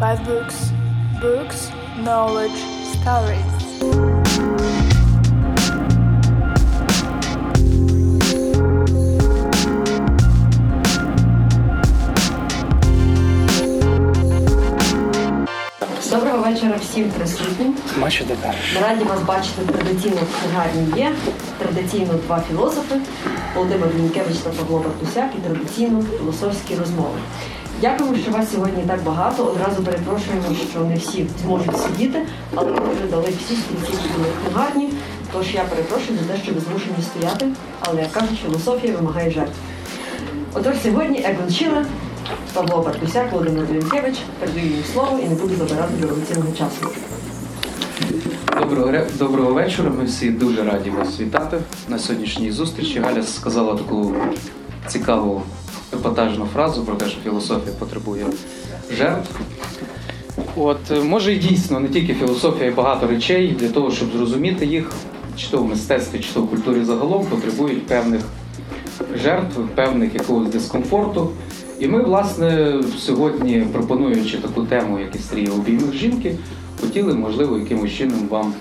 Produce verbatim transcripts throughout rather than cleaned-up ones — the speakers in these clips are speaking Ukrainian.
Five books, books, knowledge, stories. Доброго вечора всім присутнім. Бачите, так. Ми раді вас бачити традиційно в книгарні «Є». Традиційно два філософи – Володимир Мінкевич та Павло Бартусяк, і традиційно філософські розмови. Дякуємо, що вас сьогодні так багато. Одразу перепрошуємо, що не всі зможуть сидіти, але ми вже дали всі стільці в книгарні, тож я перепрошую за те, що ви змушені стояти, але, як кажуть, філософія вимагає жертв. Отож, сьогодні Егон Шіле, Павло Бартусяк, Володимир Мінкевич. Передаю їм слово і не буду забирати дорогоцінного часу. Доброго, доброго вечора. Ми всі дуже раді вас вітати на сьогоднішній зустрічі. Галя сказала таку цікаву епатажну фразу про те, що філософія потребує жертв. От, може, і дійсно не тільки філософія, і багато речей для того, щоб зрозуміти їх, чи то в мистецтві, чи то в культурі загалом, потребують певних жертв, певних якогось дискомфорту. І ми, власне, сьогодні, пропонуючи таку тему, як історія обіймів жінки, хотіли, можливо, якимось чином вам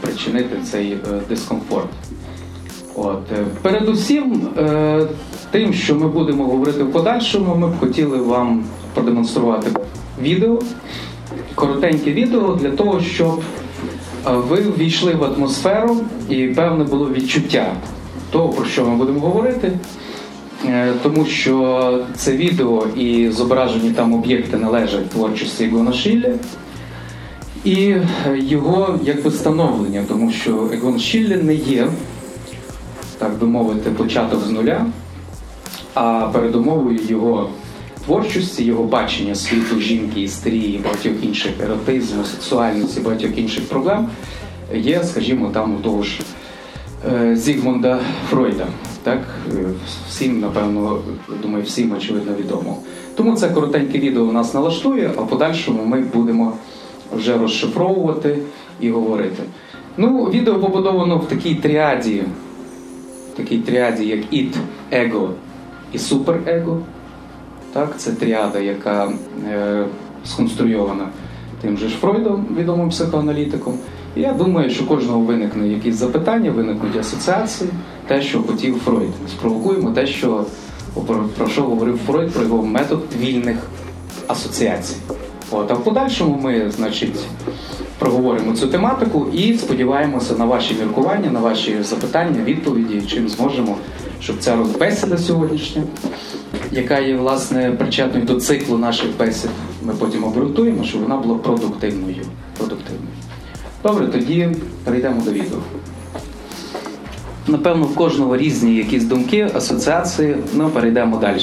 причинити цей дискомфорт. От. Передусім, тим, що ми будемо говорити в подальшому, ми б хотіли вам продемонструвати відео, коротеньке відео, для того, щоб ви ввійшли в атмосферу і певне було відчуття того, про що ми будемо говорити. Тому що це відео і зображені там об'єкти належать творчості Егона Шілле і його якби становлення, тому що Егон Шілле не є, так би мовити, початок з нуля, а передумовою його творчості, його бачення світу жінки, історії, багатьох інших еротизму, сексуальності, багатьох інших проблем є, скажімо, там у того ж Зігмунда Фройда. Так, всім, напевно, думаю, всім очевидно відомо. Тому це коротеньке відео нас налаштує, а в подальшому ми будемо вже розшифровувати і говорити. Ну, відео побудовано в такій тріаді, в такій тріаді, як ід, его і суперего. Так, це тріада, яка е, сконструйована тим же ж Фройдом, відомим психоаналітиком. І я думаю, що кожного виникне якісь запитання, виникнуть асоціації, те, що хотів Фройд. Спровокуємо те, що, про що говорив Фройд, про його метод вільних асоціацій. От, а в подальшому ми, значить, проговоримо цю тематику і сподіваємося на ваші міркування, на ваші запитання, відповіді, чим зможемо, щоб ця розбесіда сьогоднішня, яка є, власне, причетною до циклу наших бесід, ми потім обґрунтуємо, щоб вона була продуктивною. продуктивною. Добре, тоді перейдемо до відео. Напевно, в кожного різні якісь думки, асоціації, ну, перейдемо далі.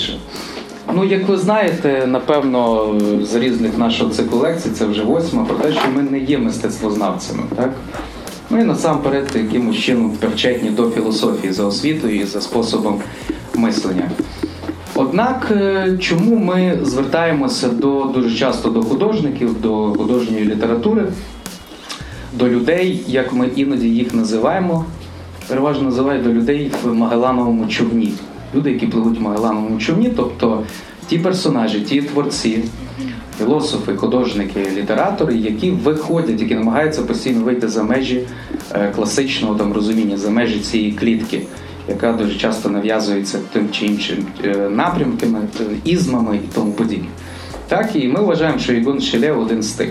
Ну, як ви знаєте, напевно, з різних нашого циклу лекцій, це вже восьма, про те, що ми не є мистецтвознавцями, так? Ми насамперед якимось чином причетні до філософії за освітою і за способом мислення. Однак, чому ми звертаємося до, дуже часто до художників, до художньої літератури, до людей, як ми іноді їх називаємо, переважно називають до людей в Магелановому човні. Люди, які пливуть в Магелановому човні, тобто ті персонажі, ті творці, філософи, художники, літератори, які виходять, які намагаються постійно вийти за межі класичного там розуміння, за межі цієї клітки, яка дуже часто нав'язується тим чи іншим напрямками, ізмами і тому подібне. Так, і ми вважаємо, що Егон Шілле один з тих.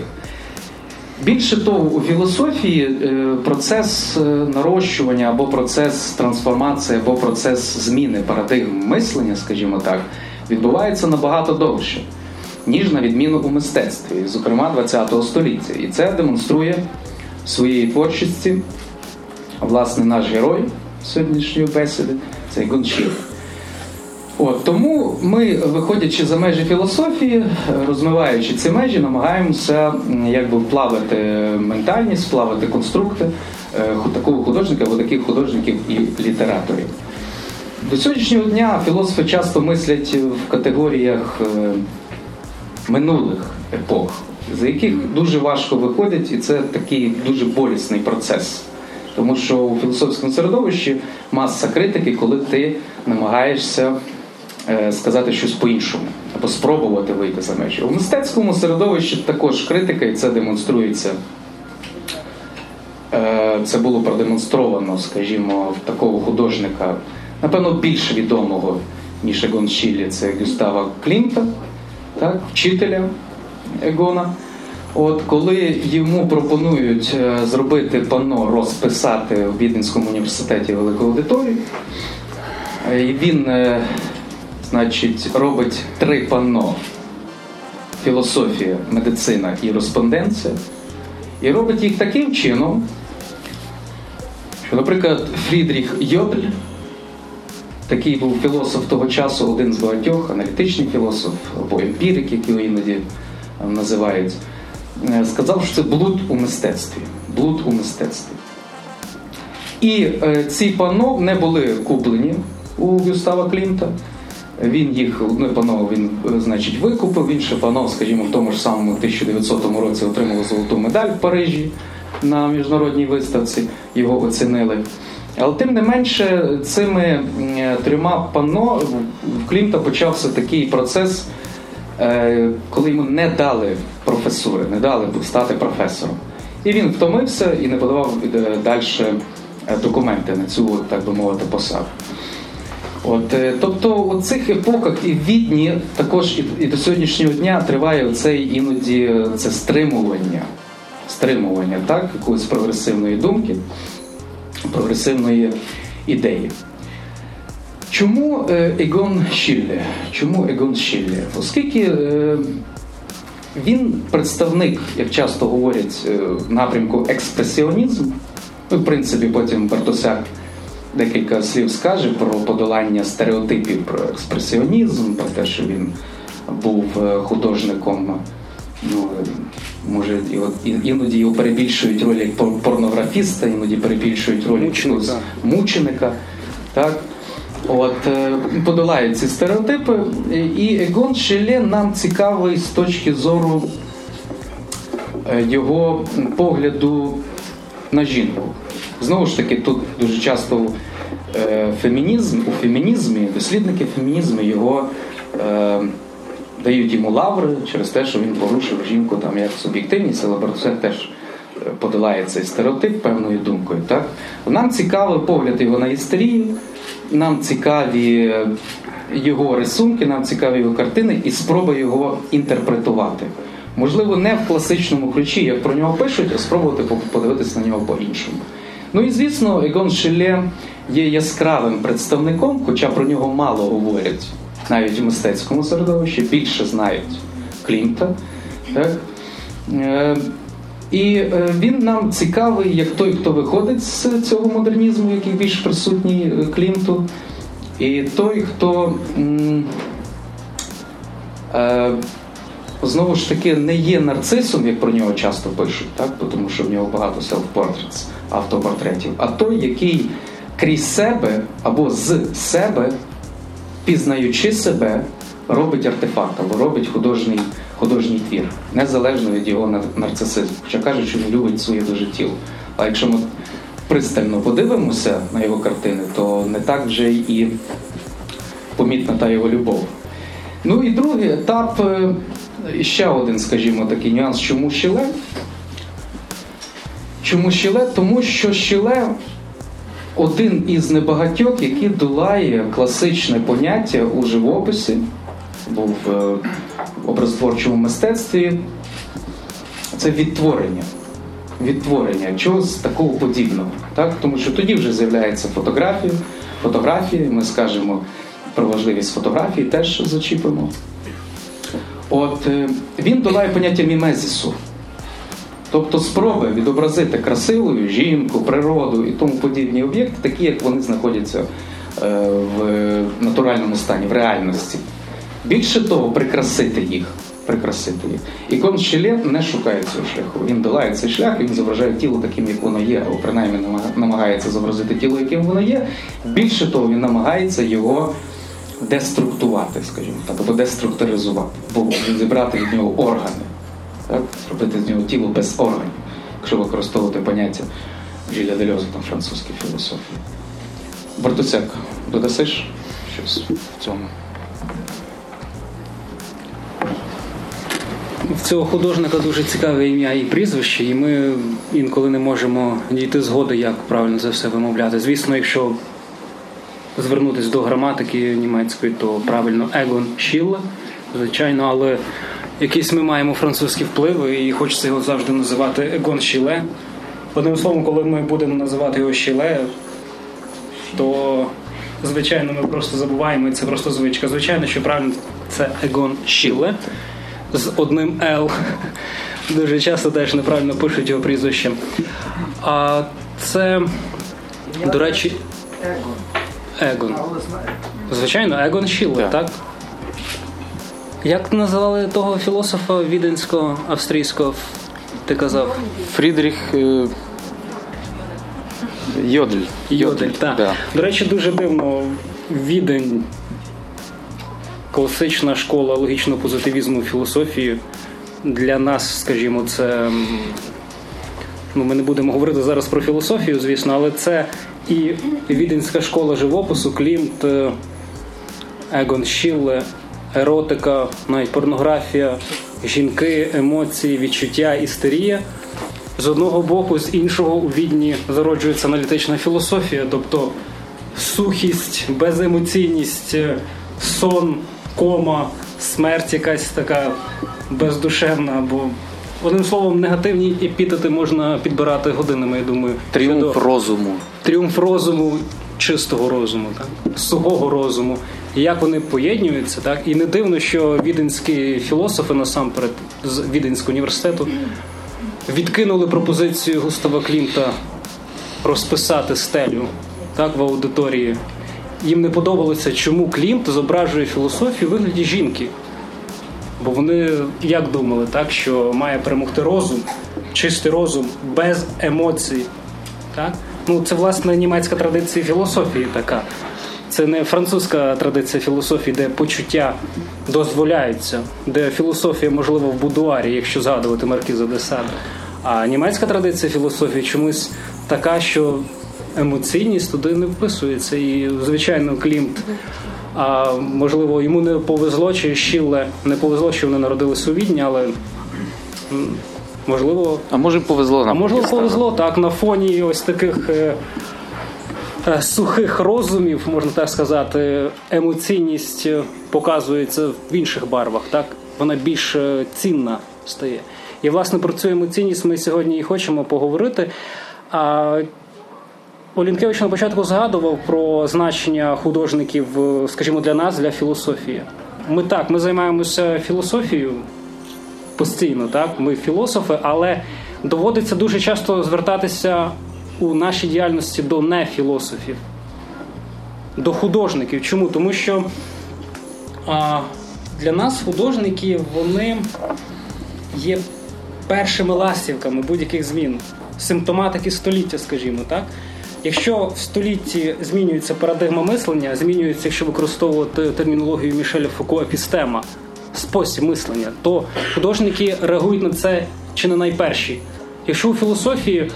Більше того, у філософії процес нарощування або процес трансформації, або процес зміни парадигм мислення, скажімо так, відбувається набагато довше, ніж на відміну у мистецтві, зокрема ХХ століття. І це демонструє своєї творчості, власне, наш герой сьогоднішньої бесіди – це Егон Шілле. От, тому ми, виходячи за межі філософії, розмиваючи ці межі, намагаємося якби вплавити ментальність, вплавити конструкти такого художника або таких художників і літераторів. До сьогоднішнього дня філософи часто мислять в категоріях минулих епох, за яких дуже важко виходять, і це такий дуже болісний процес. Тому що у філософському середовищі маса критики, коли ти намагаєшся сказати щось по-іншому, спробувати вийти за межі. У мистецькому середовищі також критика, і це демонструється. Це було продемонстровано, скажімо, в такого художника, напевно, більш відомого, ніж Егон Шіллі, це Гюстава Клімта, так, вчителя Егона. От коли йому пропонують зробити панно, розписати в Віденському університеті велику аудиторію, і він, значить, робить три панно: філософія, медицина і респонденція. І робить їх таким чином, що, наприклад, Фрідріх Йодль, такий був філософ того часу, один з багатьох, аналітичний філософ, або емпірик, як його іноді називають, сказав, що це блуд у мистецтві. Блуд у мистецтві. І е, ці панно не були куплені у Гюстава Клімта. Він їх, одне панно він, значить, викупив, інше панно, скажімо, в тому ж самому тисяча дев'ятсотому році отримало золоту медаль в Парижі на міжнародній виставці, його оцінили. Але тим не менше, цими трьома панно в Клімта почався такий процес, коли йому не дали професури, не дали стати професором. І він втомився і не подавав далі документи на цю, так би мовити, посаду. От, тобто у цих епохах і в Відні також і до сьогоднішнього дня триває оцей іноді це стримування, стримування, так, якоїсь прогресивної думки, прогресивної ідеї. Чому Егон Шілле? Чому Егон Шілле? Оскільки він представник, як часто говорять, напрямку експресіонізму, ну, в принципі, потім Бартосяк декілька слів скаже про подолання стереотипів про експресіонізм, про те, що він був художником, ну, може, іноді його перебільшують роль як порнографіста, іноді перебільшують роль мученика. Як мученика, так? От, подолають ці стереотипи. І Егон Шілле нам цікавий з точки зору його погляду на жінку. Знову ж таки, тут дуже часто фемінізм, у фемінізмі, дослідники фемінізму його е, дають йому лаври через те, що він порушив жінку там як суб'єктивність, але Бартосяк теж подолає цей стереотип певною думкою. Так? Нам цікавий погляд його на історію, нам цікаві його рисунки, нам цікаві його картини і спроба його інтерпретувати. Можливо, не в класичному ключі, як про нього пишуть, а спробувати подивитися на нього по-іншому. Ну і, звісно, Егон Шілле є яскравим представником, хоча про нього мало говорять навіть у мистецькому середовищі, більше знають Клімта. Так? І він нам цікавий, як той, хто виходить з цього модернізму, який більш присутній Клімту, і той, хто, знову ж таки, не є нарцисом, як про нього часто пишуть, так? Тому що в нього багато селф-портретів, автопортретів, а той, який крізь себе або з себе, пізнаючи себе, робить артефакт або робить художній, художній твір, незалежно від його нарцисизму. Хоча кажуть, що він любить своє дуже тіло. А якщо ми пристально подивимося на його картини, то не так вже і помітна та його любов. Ну і другий етап, ще один, скажімо, такий нюанс, чому Шілле? Чому Шілле? Тому що Шілле один із небагатьох, який долає класичне поняття у живописі, був в образотворчому мистецтві, це відтворення. Відтворення чогось такого подібного. Так? Тому що тоді вже з'являється фотографія, фотографії, ми скажемо про важливість фотографії, теж зачіпимо. От, він долає поняття мімезису, тобто спроби відобразити красивою жінку, природу і тому подібні об'єкти, такі, як вони знаходяться в натуральному стані, в реальності. Більше того, прикрасити їх. Прикрасити їх. Егон Шілле не шукає цього шляху. Він долає цей шлях, він зображає тіло таким, як воно є, або принаймні намагається зобразити тіло, яким воно є. Більше того, він намагається його деструктувати, скажімо так, або деструктуризувати, бо зібрати від нього органи, так? Зробити з нього тіло без органів, якщо використовувати поняття Жиля Дельоза, там французькій філософії. Бартосяк, додасиш щось в цьому? в цього художника дуже цікаве ім'я і прізвище, і ми інколи не можемо дійти згоди, як правильно це все вимовляти. Звісно, якщо звернутися до граматики німецької, то правильно Егон Шілле, звичайно, але якісь ми маємо французькі впливи, і хочеться його завжди називати Егон Шілле. Одним словом, коли ми будемо називати його Шілле, то, звичайно, ми просто забуваємо, і це просто звичка. Звичайно, що правильно це Егон Шілле з одним «л». Дуже часто теж неправильно пишуть його прізвище. А це, до речі, Егон. Звичайно, Егон Шілле, так? Як називали того філософа віденського, австрійського, ти казав? Фрідріх е... Йодель. Йодель, так. Да. До речі, дуже дивно, Відень, класична школа логічного позитивізму, філософії, для нас, скажімо, це... Ну, ми не будемо говорити зараз про філософію, звісно, але це і віденська школа живопису, Клімт, Егон Шілле, еротика, навіть порнографія, жінки, емоції, відчуття, істерія. З одного боку, з іншого у Відні зароджується аналітична філософія, тобто сухість, беземоційність, сон, кома, смерть якась така бездушевна, або, одним словом, негативні епітети можна підбирати годинами, я думаю. Тріумф розуму. Тріумф розуму, чистого розуму, так? Сухого розуму. І як вони поєднуються, так? І не дивно, що віденські філософи, насамперед, з Віденського університету, відкинули пропозицію Густава Клімта розписати стелю, так, в аудиторії. Їм не подобалося, чому Клімт зображує філософію у вигляді жінки. Бо вони як думали, так, що має перемогти розум, чистий розум, без емоцій. Так? Ну, це, власне, німецька традиція філософії така. Це не французька традиція філософії, де почуття дозволяються, де філософія, можливо, в будуарі, якщо згадувати Маркіза де Сада. А німецька традиція філософії чомусь така, що емоційність туди не вписується. І, звичайно, Клімт, а, можливо, йому не повезло, чи Шілле не повезло, що вони народилися у Відні, але... Можливо, а може повезло нам. Можливо, повезло, так, на фоні ось таких е, е, сухих розумів, можна так сказати, емоційність показується в інших барвах, так? Вона більш цінна стає. І, власне, про цю емоційність ми сьогодні і хочемо поговорити. А Олінкевич на початку згадував про значення художників, скажімо, для нас, для філософії. Ми так, ми займаємося філософією постійно, так? Ми філософи, але доводиться дуже часто звертатися у нашій діяльності до нефілософів, до художників. Чому? Тому що а, для нас художники, вони є першими ластівками будь-яких змін, симптоматики століття, скажімо, так? Якщо в столітті змінюється парадигма мислення, змінюється, якщо використовувати термінологію Мішеля Фуко, епістема, спосіб мислення, то художники реагують на це чи не найперші. Якщо у філософії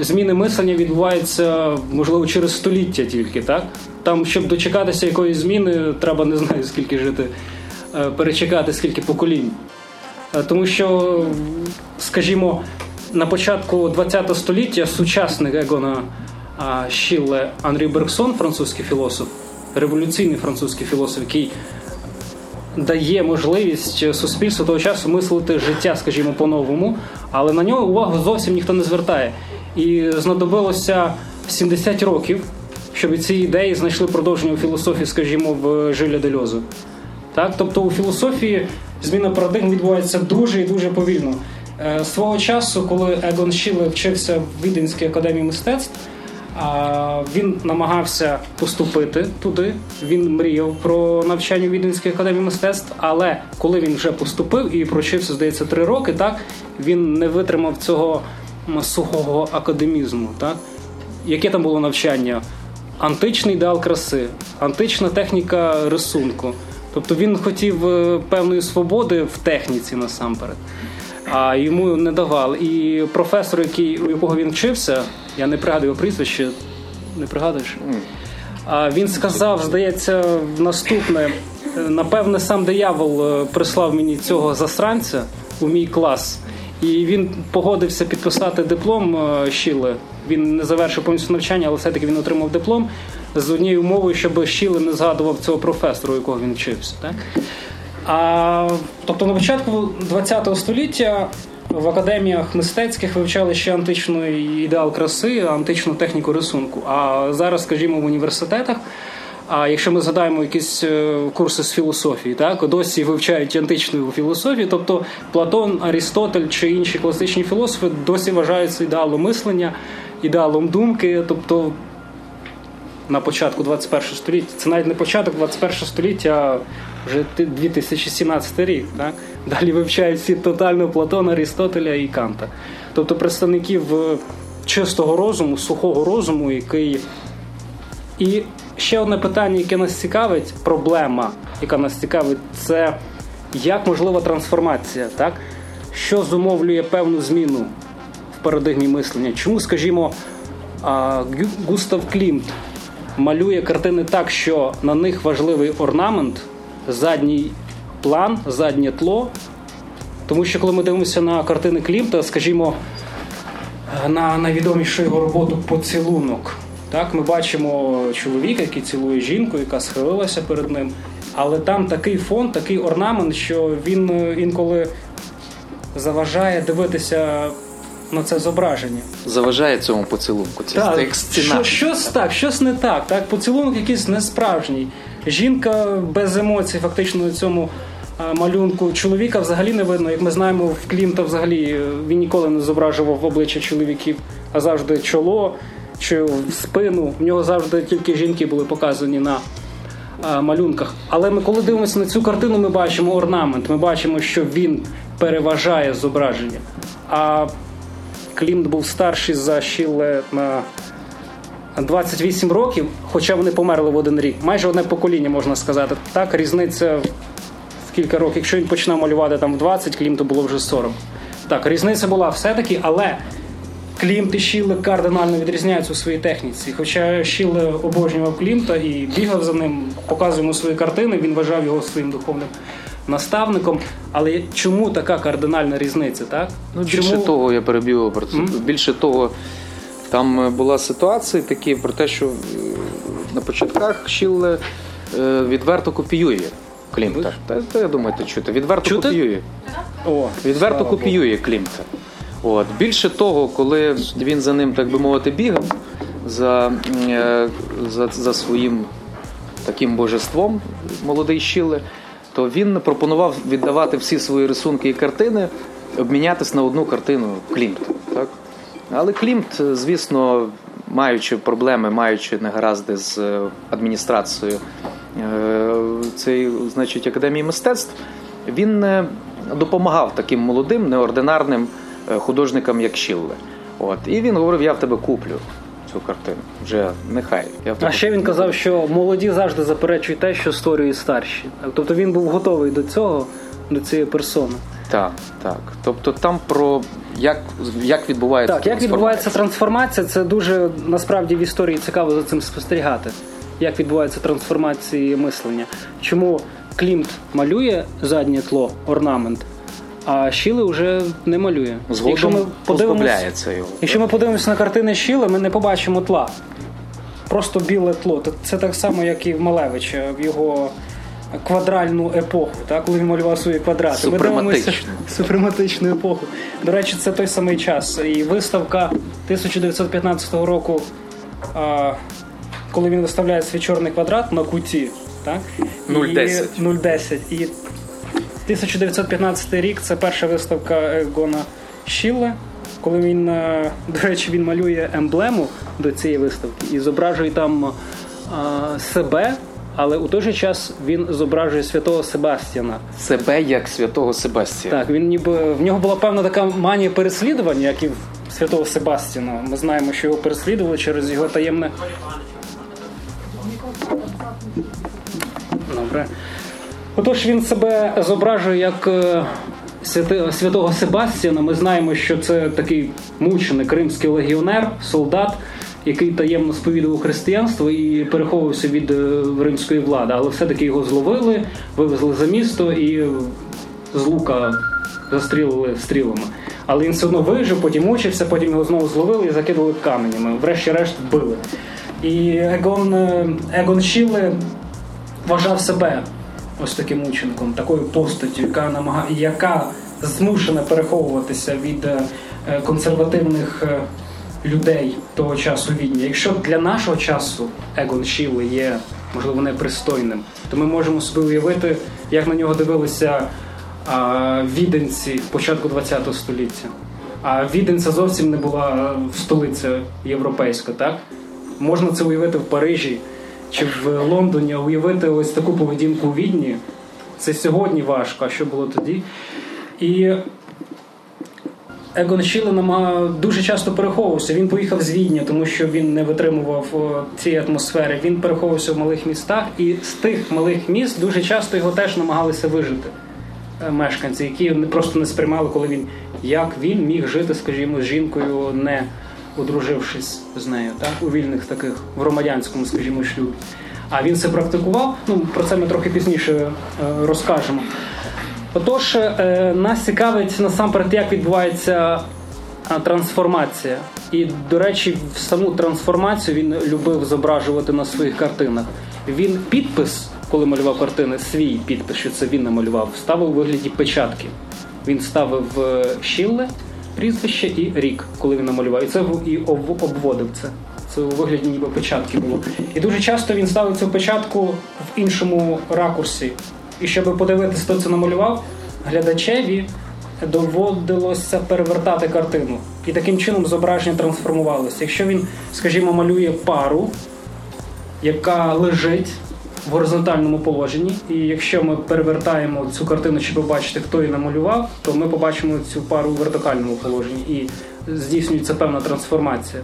зміни мислення відбуваються, можливо, через століття тільки, так? Там, щоб дочекатися якоїсь зміни, треба, не знаю, скільки жити, перечекати скільки поколінь. Тому що, скажімо, на початку ХХ століття сучасник Егона Шілле Анрі Бергсон, французький філософ, революційний французький філософ, який дає можливість суспільству того часу мислити життя, скажімо, по-новому, але на нього увагу зовсім ніхто не звертає. І знадобилося сімдесят років, щоб ці ідеї знайшли продовження у філософії, скажімо, в Жиля Дельозу. Так? Тобто у філософії зміна парадигм відбувається дуже і дуже повільно. Свого часу, коли Егон Шілле вчився в Віденській академії мистецтв, він намагався поступити туди, він мріяв про навчання в Віденській академії мистецтв, але коли він вже поступив і прочився, здається, три роки, так, він не витримав цього сухого академізму. Так? Яке там було навчання? Античний ідеал краси, антична техніка рисунку. Тобто він хотів певної свободи в техніці насамперед, а йому не давали. І професор, який, у якого він вчився, я не пригадую його прізвище, не пригадуєш? Він сказав, здається, наступне, Напевне, сам диявол прислав мені цього засранця у мій клас. І він погодився підписати диплом Шіле. Він не завершив повністю навчання, але все-таки він отримав диплом з однією умовою, щоб Шіле не згадував цього професора, у якого він вчився. Так? А, тобто на початку ХХ століття в академіях мистецьких вивчали ще античний ідеал краси, античну техніку рисунку. А зараз, скажімо, в університетах, а якщо ми згадаємо якісь курси з філософії, так, досі вивчають античну філософію, тобто Платон, Арістотель чи інші класичні філософи досі вважаються ідеалом мислення, ідеалом думки, тобто на початку ХХІ століття. Це навіть не початок ХХІ століття, а вже дві тисячі сімнадцятий рік. Так? Далі вивчають всі тотально Платона, Арістотеля і Канта. Тобто представників чистого розуму, сухого розуму, який... І ще одне питання, яке нас цікавить, проблема, яка нас цікавить, це як можлива трансформація, так? Що зумовлює певну зміну в парадигмі мислення? Чому, скажімо, Густав Клімт малює картини так, що на них важливий орнамент, задній план, заднє тло? Тому що, коли ми дивимося на картини Клімта, скажімо, на найвідомішу його роботу «Поцілунок», так, ми бачимо чоловіка, який цілує жінку, яка схилилася перед ним, але там такий фон, такий орнамент, що він інколи заважає дивитися на це зображення. Заважає цьому поцілунку, це так, як стіна. Що, щось так, щось не так, так, поцілунок якийсь несправжній. Жінка без емоцій фактично на цьому малюнку. Чоловіка взагалі не видно, як ми знаємо, в Клімта взагалі він ніколи не зображував обличчя чоловіків, а завжди чоло, чи в спину, в нього завжди тільки жінки були показані на а, малюнках. Але ми коли дивимося на цю картину, ми бачимо орнамент, ми бачимо, що він переважає зображення. А Клімт був старший за Шіле на двадцять вісім років, хоча вони померли в один рік. Майже одне покоління, можна сказати. Так, різниця в кілька років. Якщо він починав малювати там в двадцять, Клімту було вже сорок. Так, різниця була все-таки, але... Клімт і Шіле кардинально відрізняються у своїй техніці. Хоча Шіле обожнював Клімта і бігав за ним, показував йому свої картини, він вважав його своїм духовним наставником. Але чому така кардинальна різниця, так? Ну, більше чому... того, я переб'ю, mm? більше того, там була ситуація такі про те, що на початках Шіле відверто копіює Клімта. Та, та, я думаю, ти чути. Відверто чути? копіює. О, відверто копіює Богу. Клімта. От. Більше того, коли він за ним, так би мовити, бігав, за, за, за своїм таким божеством, молодий Шіле, то він пропонував віддавати всі свої рисунки і картини, обмінятися на одну картину Клімт. Так? Але Клімт, звісно, маючи проблеми, маючи негаразди з адміністрацією цієї, значить, академії мистецтв, він допомагав таким молодим, неординарним художникам, як Шілле. От. І він говорив, я в тебе куплю цю картину. Вже нехай. Я в тебе а ще куплю. Він казав, що молоді завжди заперечують те, що створюють старші. Тобто він був готовий до цього, до цієї персони. Так, так. Тобто там про як, як відбувається так, трансформація. Так, як відбувається трансформація, це дуже, насправді, в історії цікаво за цим спостерігати. Як відбувається трансформація мислення. Чому Клімт малює заднє тло, орнамент, а Шіле вже не малює. Згодом позбавляється його. Якщо ми подивимося на картини Шіле, ми не побачимо тла. Просто біле тло. Це так само, як і в Малевича, в його квадральну епоху, так? Коли він малював свої квадрати. Супрематичну. Супрематичну епоху. До речі, це той самий час. І виставка тисяча дев'ятсот п'ятнадцятого року, коли він виставляє свій чорний квадрат на куті, так? нуль десять. І тисяча дев'ятсот п'ятнадцятий рік – це перша виставка Егона Шіле, коли він, до речі, він малює емблему до цієї виставки і зображує там а, себе, але у той же час він зображує святого Себастьяна. Себе як святого Себастьяна. Так, він ніби, в нього була певна така манія переслідувань, як і в святого Себастьяна. Ми знаємо, що його переслідували через його таємне... Добре. Отож, він себе зображує як святого Себастьяна. Ми знаємо, що це такий мучений кримський легіонер, солдат, який таємно сповідував християнство і переховувався від римської влади, але все-таки його зловили, вивезли за місто і з лука застрілили стрілами. Але він все одно вижив, потім мучився, потім його знову зловили і закидали каменями, врешті-решт вбили. І Егон, Егон Шіле вважав себе ось таким ученком, такою постаттю, яка намагає, яка змушена переховуватися від консервативних людей того часу Відня. Якщо для нашого часу Егон Шіле є, можливо, непристойним, то ми можемо собі уявити, як на нього дивилися віденці початку ХХ століття. А Відень це зовсім не була столиця європейська, так? Можна це уявити в Парижі чи в Лондоні, а уявити ось таку поведінку у Відні. Це сьогодні важко, а що було тоді? І Егон Шіле дуже часто переховувався. Він поїхав з Відня, тому що він не витримував цієї атмосфери. Він переховувався в малих містах, і з тих малих міст дуже часто його теж намагалися вижити мешканці, які просто не сприймали, коли він, як він міг жити, скажімо, з жінкою, не одружившись з нею, так, у вільних таких, в громадянському, скажімо, шлюбі. А він це практикував, ну, про це ми трохи пізніше е, розкажемо. Отож, е, нас цікавить насамперед, як відбувається е, трансформація. І, до речі, саму трансформацію він любив зображувати на своїх картинах. Він підпис, коли малював картини, свій підпис, що це він намалював, ставив у вигляді печатки. Він ставив Шіле, прізвище і рік, коли він намалював. І це і обводив це. Це у вигляді ніби печатки було. І дуже часто він ставив цю печатку в іншому ракурсі. І щоб подивитися, хто це намалював, глядачеві доводилося перевертати картину. І таким чином зображення трансформувалося. Якщо він, скажімо, малює пару, яка лежить в горизонтальному положенні, і якщо ми перевертаємо цю картину, щоб побачити, хто її намалював, то ми побачимо цю пару у вертикальному положенні, і здійснюється певна трансформація.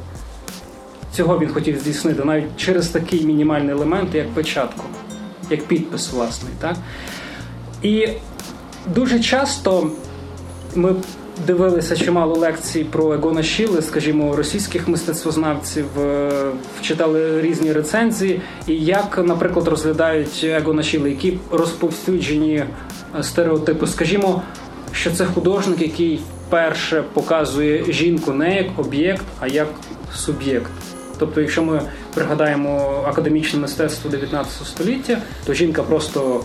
Цього він хотів здійснити, навіть через такий мінімальний елемент, як печатку, як підпис власний. Так? І дуже часто ми дивилися чимало лекцій про Егона Шіле, скажімо, російських мистецтвознавців, читали різні рецензії, і як, наприклад, розглядають Егона Шіле, які розповсюджені стереотипи. Скажімо, що це художник, який перше показує жінку не як об'єкт, а як суб'єкт. Тобто, якщо ми пригадаємо академічне мистецтво дев'ятнадцятого століття, то жінка просто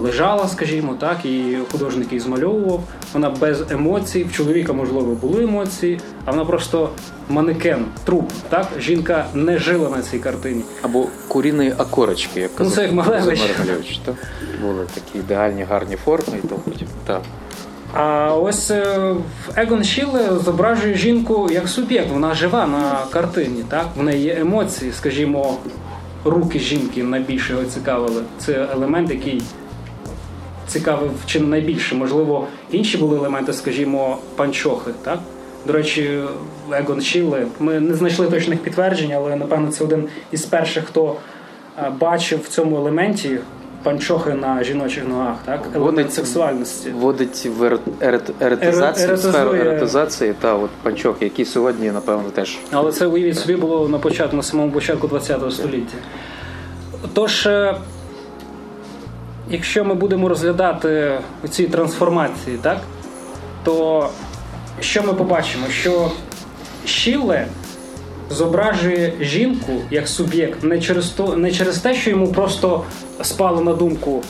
лежала, скажімо так, і художник її змальовував, вона без емоцій, в чоловіка, можливо, були емоції, а вона просто манекен, труп, так? Жінка не жила на цій картині. Або куріні окорочки, як казав. Ну, це як Малевич. Малевич, так? Були такі ідеальні, гарні форми і тому потім, так. А ось Егон Шіле зображує жінку як суб'єкт, вона жива на картині, так? В неї є емоції, скажімо, руки жінки найбільше його цікавили. Це елемент, який цікавив чи найбільше. Можливо, інші були елементи, скажімо, панчохи, так? До речі, Егон Шіле, ми не знайшли точних підтверджень, але, напевно, це один із перших, хто бачив в цьому елементі панчохи на жіночих ногах, так? Елемент водить, сексуальності. Вводить в ерот, ерот, еротизацію, Ер, сферу еротизації, та от панчохи, які сьогодні, напевно, теж. Але це, уявіть собі, було на початку, на самому початку ХХ століття. Тож, якщо ми будемо розглядати ці трансформації, так, то що ми побачимо? Що Шіле зображує жінку як суб'єкт не через, то, не через те, що йому просто спало на думку,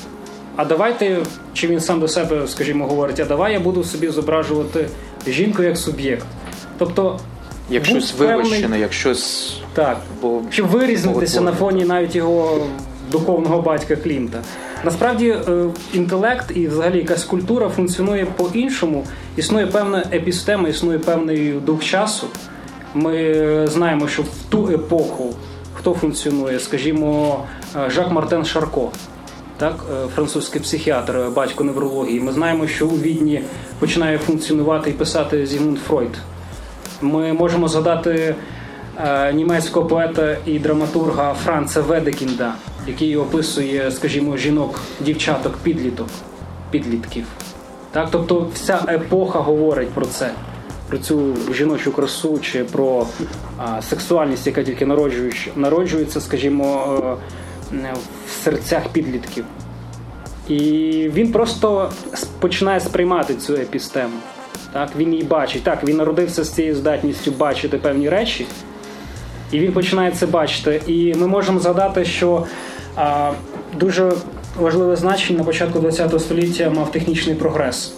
а давайте, чи він сам до себе, скажімо, говорить, а давай я буду собі зображувати жінку як суб'єкт. Тобто, як щось вивищене, як щось... Так, бо... щоб вирізнитися бо... на фоні навіть його духовного батька Клімта. Насправді інтелект і взагалі якась культура функціонує по-іншому. Існує певна епістема, існує певний дух часу. Ми знаємо, що в ту епоху хто функціонує, скажімо, Жак-Мартен Шарко, так? Французький психіатр, батько неврології. Ми знаємо, що у Відні починає функціонувати і писати Зігмунд Фройд. Ми можемо згадати німецького поета і драматурга Франца Ведекінда, який описує, скажімо, жінок, дівчаток, підліток, підлітків. Так? Тобто вся епоха говорить про це, про цю жіночу красу чи про а, сексуальність, яка тільки народжується, скажімо, в серцях підлітків. І він просто починає сприймати цю епістему. Так, він її бачить. Так, він народився з цією здатністю бачити певні речі, і він починає це бачити. І ми можемо згадати, що а, дуже важливе значення на початку ХХ століття мав технічний прогрес.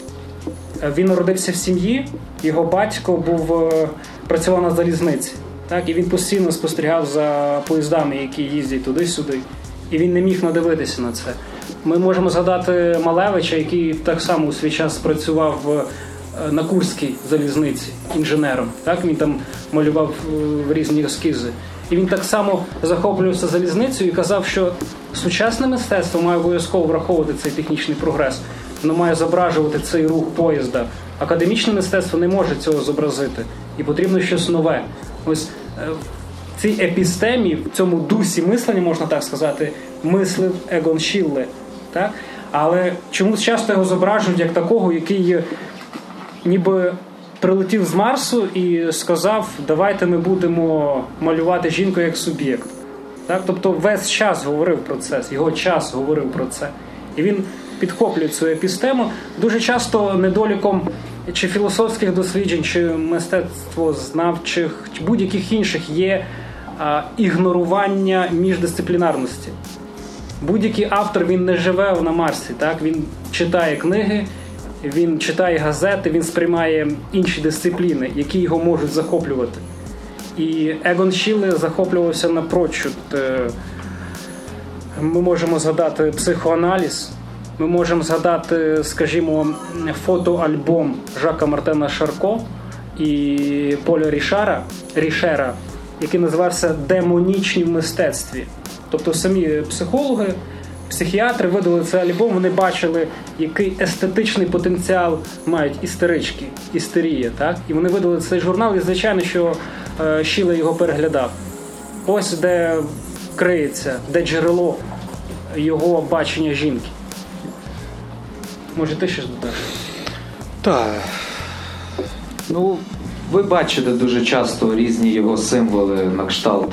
Він народився в сім'ї, його батько був, працював на залізниці. Так, і він постійно спостерігав за поїздами, які їздять туди-сюди. І він не міг надивитися на це. Ми можемо згадати Малевича, який так само у свій час працював на Курській залізниці інженером. Так, він там малював різні ескізи. І він так само захоплювався залізницею і казав, що сучасне мистецтво має обов'язково враховувати цей технічний прогрес. Воно має зображувати цей рух поїзда. Академічне мистецтво не може цього зобразити. І потрібно щось нове. Ось в цій епістемі, в цьому дусі мислення, можна так сказати, мислив Егон Шілле. Так? Але чомусь часто його зображують як такого, який ніби прилетів з Марсу і сказав, давайте ми будемо малювати жінку як суб'єкт. Так? Тобто весь час говорив про це, його час говорив про це. І він підхоплює цю епістему. Дуже часто недоліком чи філософських досліджень, чи мистецтвознавчих, чи будь-яких інших є а, ігнорування міждисциплінарності. Будь-який автор, він не живе на Марсі, так? Він читає книги, він читає газети, він сприймає інші дисципліни, які його можуть захоплювати. І Егон Шілле захоплювався напрочуд. Ми можемо згадати психоаналіз, ми можемо згадати, скажімо, фотоальбом Жака Мартена Шарко і Поля Рішара, Рішера, який називався «Демонічні в мистецтві». Тобто самі психологи, психіатри видали цей альбом, вони бачили, який естетичний потенціал мають істерички, істерія, так? І вони видали цей журнал, і, звичайно, що Шілле його переглядав. Ось де криється, де джерело його бачення жінки. Може, ти щось додати? Так. Ну, ви бачите дуже часто різні його символи на кшталт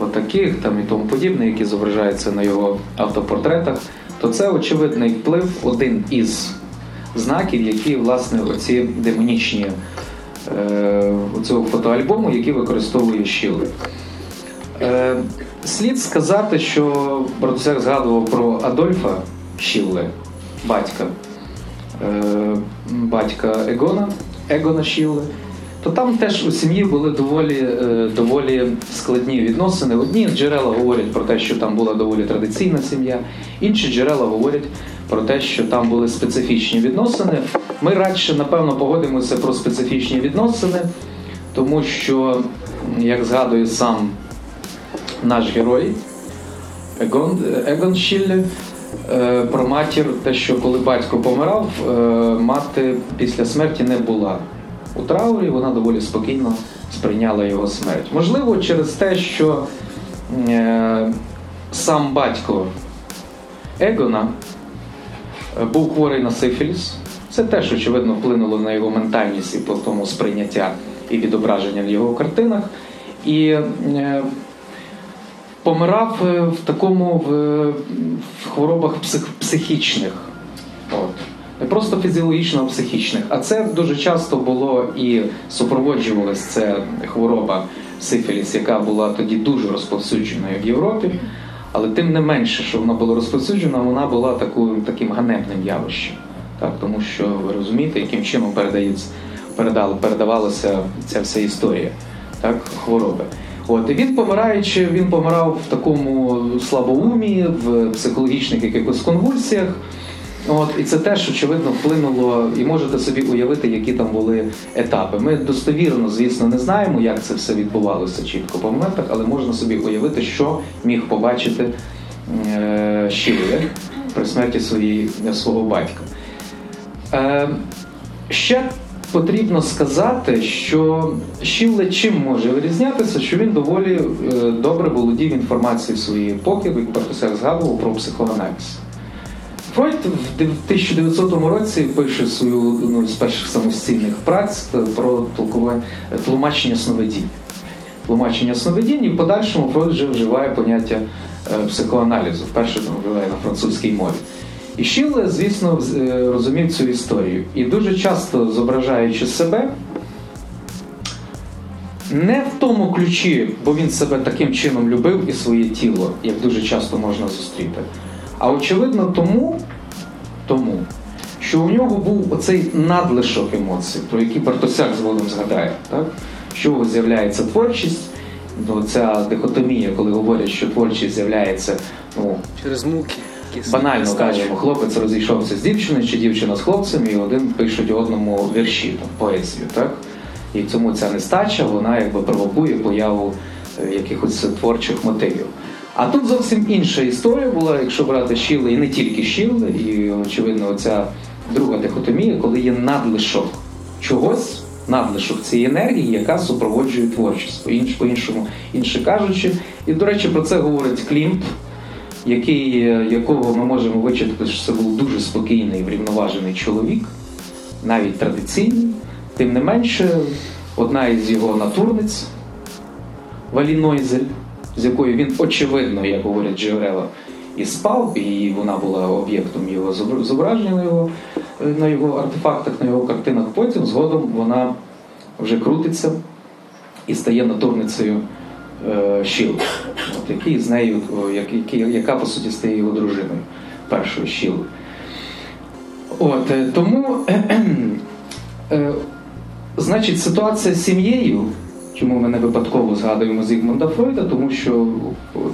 отаких там і тому подібне, які зображаються на його автопортретах, то це очевидний вплив, один із знаків, які, власне, оці демонічні е, цього фотоальбому, які використовує Шілле. Е, слід сказати, що Бартусяк згадував про Адольфа Шілле, батька, е, батька Егона, Егона Шілле. То там теж у сім'ї були доволі, доволі складні відносини. Одні джерела говорять про те, що там була доволі традиційна сім'я, інші джерела говорять про те, що там були специфічні відносини. Ми радше, напевно, погодимося про специфічні відносини, тому що, як згадує сам наш герой Егон, Егон Шілле, про матір, те, що коли батько помирав, мати після смерті не була у траурі, вона доволі спокійно сприйняла його смерть. Можливо, через те, що е, сам батько Егона був хворий на сифіліс. Це теж, очевидно, вплинуло на його ментальність і по тому сприйняття і відображення в його картинах. І е, помирав в такому в, в хворобах псих, психічних. От. Не просто фізіологічно, а психічних. А це дуже часто було і супроводжувалась це хвороба сифіліс, яка була тоді дуже розповсюдженою в Європі, але тим не менше, що вона була розповсюджена, вона була таку, таким ганебним явищем. Так, тому що, ви розумієте, яким чином передавала, передавалася ця вся історія, так, хвороби. От, і він, помираючи, він помирав в такому слабоумі, в психологічних якихось конвульсіях. От, і це теж, очевидно, вплинуло, і можете собі уявити, які там були етапи. Ми достовірно, звісно, не знаємо, як це все відбувалося чітко по моментах, але можна собі уявити, що міг побачити е- Шілле при смерті своєї, свого батька. Е- ще потрібно сказати, що Шілле чим може вирізнятися, що він доволі е- добре володів інформацією своєї епохи, як Бартусяк згадував про психоаналіз. Фройд в тисяча дев'ятсотому році пише свою одну з перших самостійних праць про тлумачення сновидінь. Тлумачення сновидінь, і в подальшому Фройд вже вживає поняття психоаналізу, вперше там вживає на французькій мові. І Шілле, звісно, розумів цю історію. І дуже часто, зображаючи себе, не в тому ключі, бо він себе таким чином любив і своє тіло, як дуже часто можна зустріти, а очевидно тому, тому, що у нього був оцей надлишок емоцій, про який Бартосяк згодом згадає, так? Що з'являється творчість, ну, ця дихотомія, коли говорять, що творчість з'являється, ну, через муки. Банально кажемо, хлопець розійшовся з дівчиною, чи дівчина з хлопцем, і один пишуть одному вірші, там, поезію, так? І тому ця нестача, вона якби провокує появу якихось творчих мотивів. А тут зовсім інша історія була, якщо брати Шілле, і не тільки Шілле, і, очевидно, оця друга дихотомія, коли є надлишок чогось, надлишок цієї енергії, яка супроводжує творчість, по-іншому, інше кажучи. І, до речі, про це говорить Клімт, який, якого ми можемо вичитати, що це був дуже спокійний, врівноважений чоловік, навіть традиційний. Тим не менше, одна із його натурниць, Валі Нойзель, з якою він, очевидно, як говорять джерела, і спав, і вона була об'єктом його зображення на його, на його артефактах, на його картинах. Потім згодом вона вже крутиться і стає натурницею е, Шілле, який з нею, який, яка, по суті, стає його дружиною, першою Шілле. От, тому... Е, значить, ситуація з сім'єю, чому ми не випадково згадуємо Зігмунда Фройда, тому що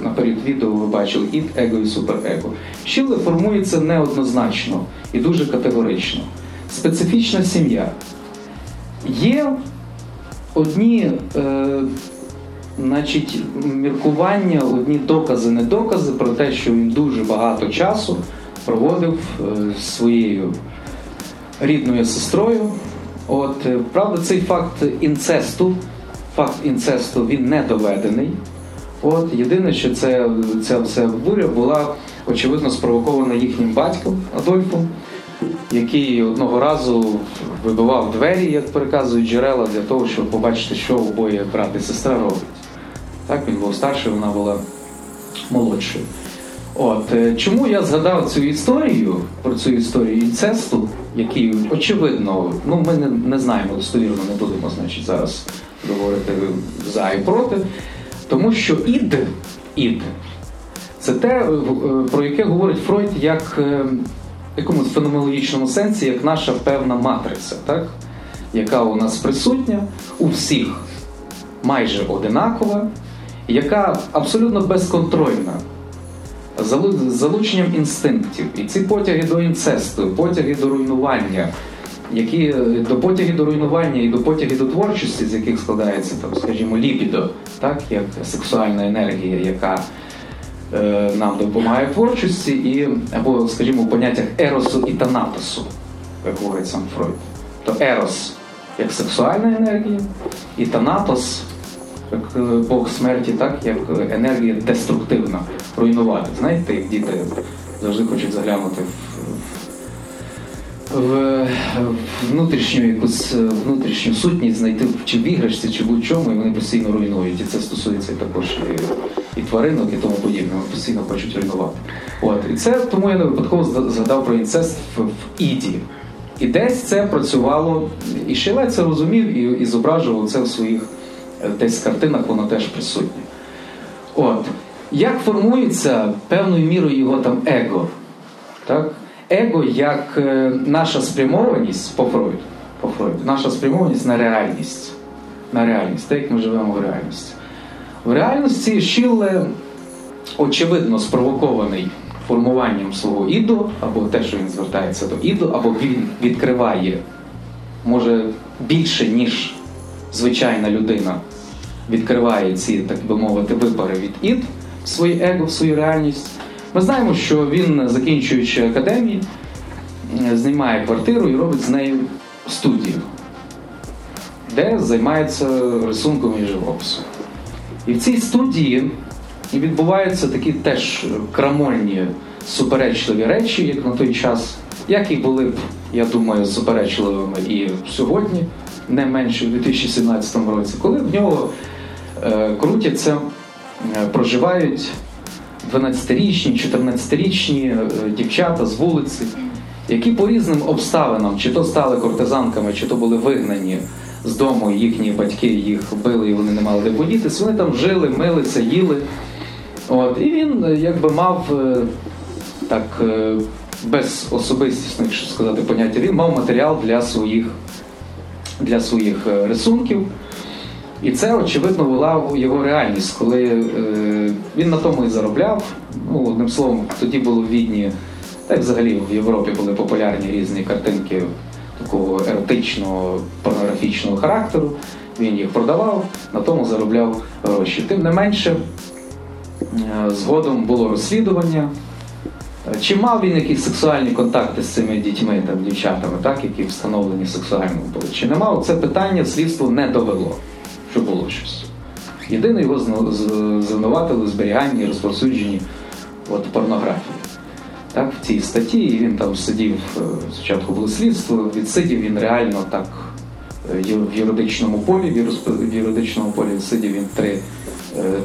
наперед відео ви бачили «Ід», «Его» і «Суперего». Шілле формується неоднозначно і дуже категорично. Специфічна сім'я. Є одні е, значить, міркування, одні докази-недокази про те, що він дуже багато часу проводив з е, своєю рідною сестрою. От, правда, цей факт інцесту, факт інцесту, він не доведений. От, єдине, що це, ця вся буря була, очевидно, спровокована їхнім батьком Адольфом, який одного разу вибивав двері, як переказують джерела, для того, щоб побачити, що обоє брат і сестра роблять. Так, він був старший, вона була молодшою. От, чому я згадав цю історію, про цю історію інцесту, який, очевидно, ну ми не, не знаємо, достовірно не будемо, значить, зараз говорити за і проти, тому що «Ід», «Ід» – це те, про яке говорить Фройд як в якомусь феноменологічному сенсі, як наша певна матриця, так? Яка у нас присутня, у всіх майже одинакова, яка абсолютно безконтрольна, залученням інстинктів. І ці потяги до інцесту, потяги до руйнування, які, до потяги до руйнування і до потяги до творчості, з яких складається, там, скажімо, лібідо, так, як сексуальна енергія, яка е, нам допомагає в творчості, і, або, скажімо, в поняттях еросу і танатосу, як говорить сам Фройд. То ерос як сексуальна енергія, і танатос як бог смерті, так, як енергія деструктивна, руйнувати. Знаєте, як діти завжди хочуть заглянути в, в внутрішню, якусь, внутрішню сутність, знайти чи в іграшці, чи в будь-чому, і вони постійно руйнують. І це стосується також і, і тваринок, і тому подібне. Вони постійно хочуть руйнувати. От. І це, тому я не випадково згадав про інцест в, в «Іді». І десь це працювало, і Шілле це розумів, і, і зображував це в своїх десь картинах, воно теж присутнє. От. Як формується певною мірою його там его? Так? Его як е, наша спрямованість по Фройду, по Фройду, наша спрямованість на реальність. На реальність, те, як ми живемо в реальності. В реальності Шілле, очевидно, спровокований формуванням свого іду, або те, що він звертається до іду, або він відкриває, може, більше, ніж звичайна людина відкриває ці, так би мовити, випари від ід, в своє его, в свою реальність. Ми знаємо, що він, закінчуючи академію, знімає квартиру і робить з нею студію, де займається рисунком і живописом. І в цій студії відбуваються такі теж крамольні суперечливі речі, як на той час, як і були б, я думаю, суперечливими і сьогодні, не менше в дві тисячі сімнадцятому році, коли в нього е, крутяться, е, проживають дванадцятирічні, чотирнадцятирічні е, дівчата з вулиці, які по різним обставинам, чи то стали кортизанками, чи то були вигнані з дому, їхні батьки їх били і вони не мали де подітись, вони там жили, милися, їли. От. І він якби мав, так, без особистісних, що сказати, поняття, він мав матеріал для своїх, для своїх рисунків. І це, очевидно, була його реальність, коли е, він на тому і заробляв. Ну, одним словом, тоді було в Відні, та й взагалі в Європі були популярні різні картинки такого еротичного, порнографічного характеру. Він їх продавав, на тому заробляв гроші. Тим не менше, згодом було розслідування, чи мав він якісь сексуальні контакти з цими дітьми, там, дівчатами, так, які встановлені сексуально були, чи не мав, це питання слідство не довело, що було щось. Єдине, його звинуватили в зберіганні і розповсюдженні порнографії. Так, в цій статті, і він там сидів, спочатку було слідство, відсидів він реально так в юридичному полі, в юридичному полі відсидів він три,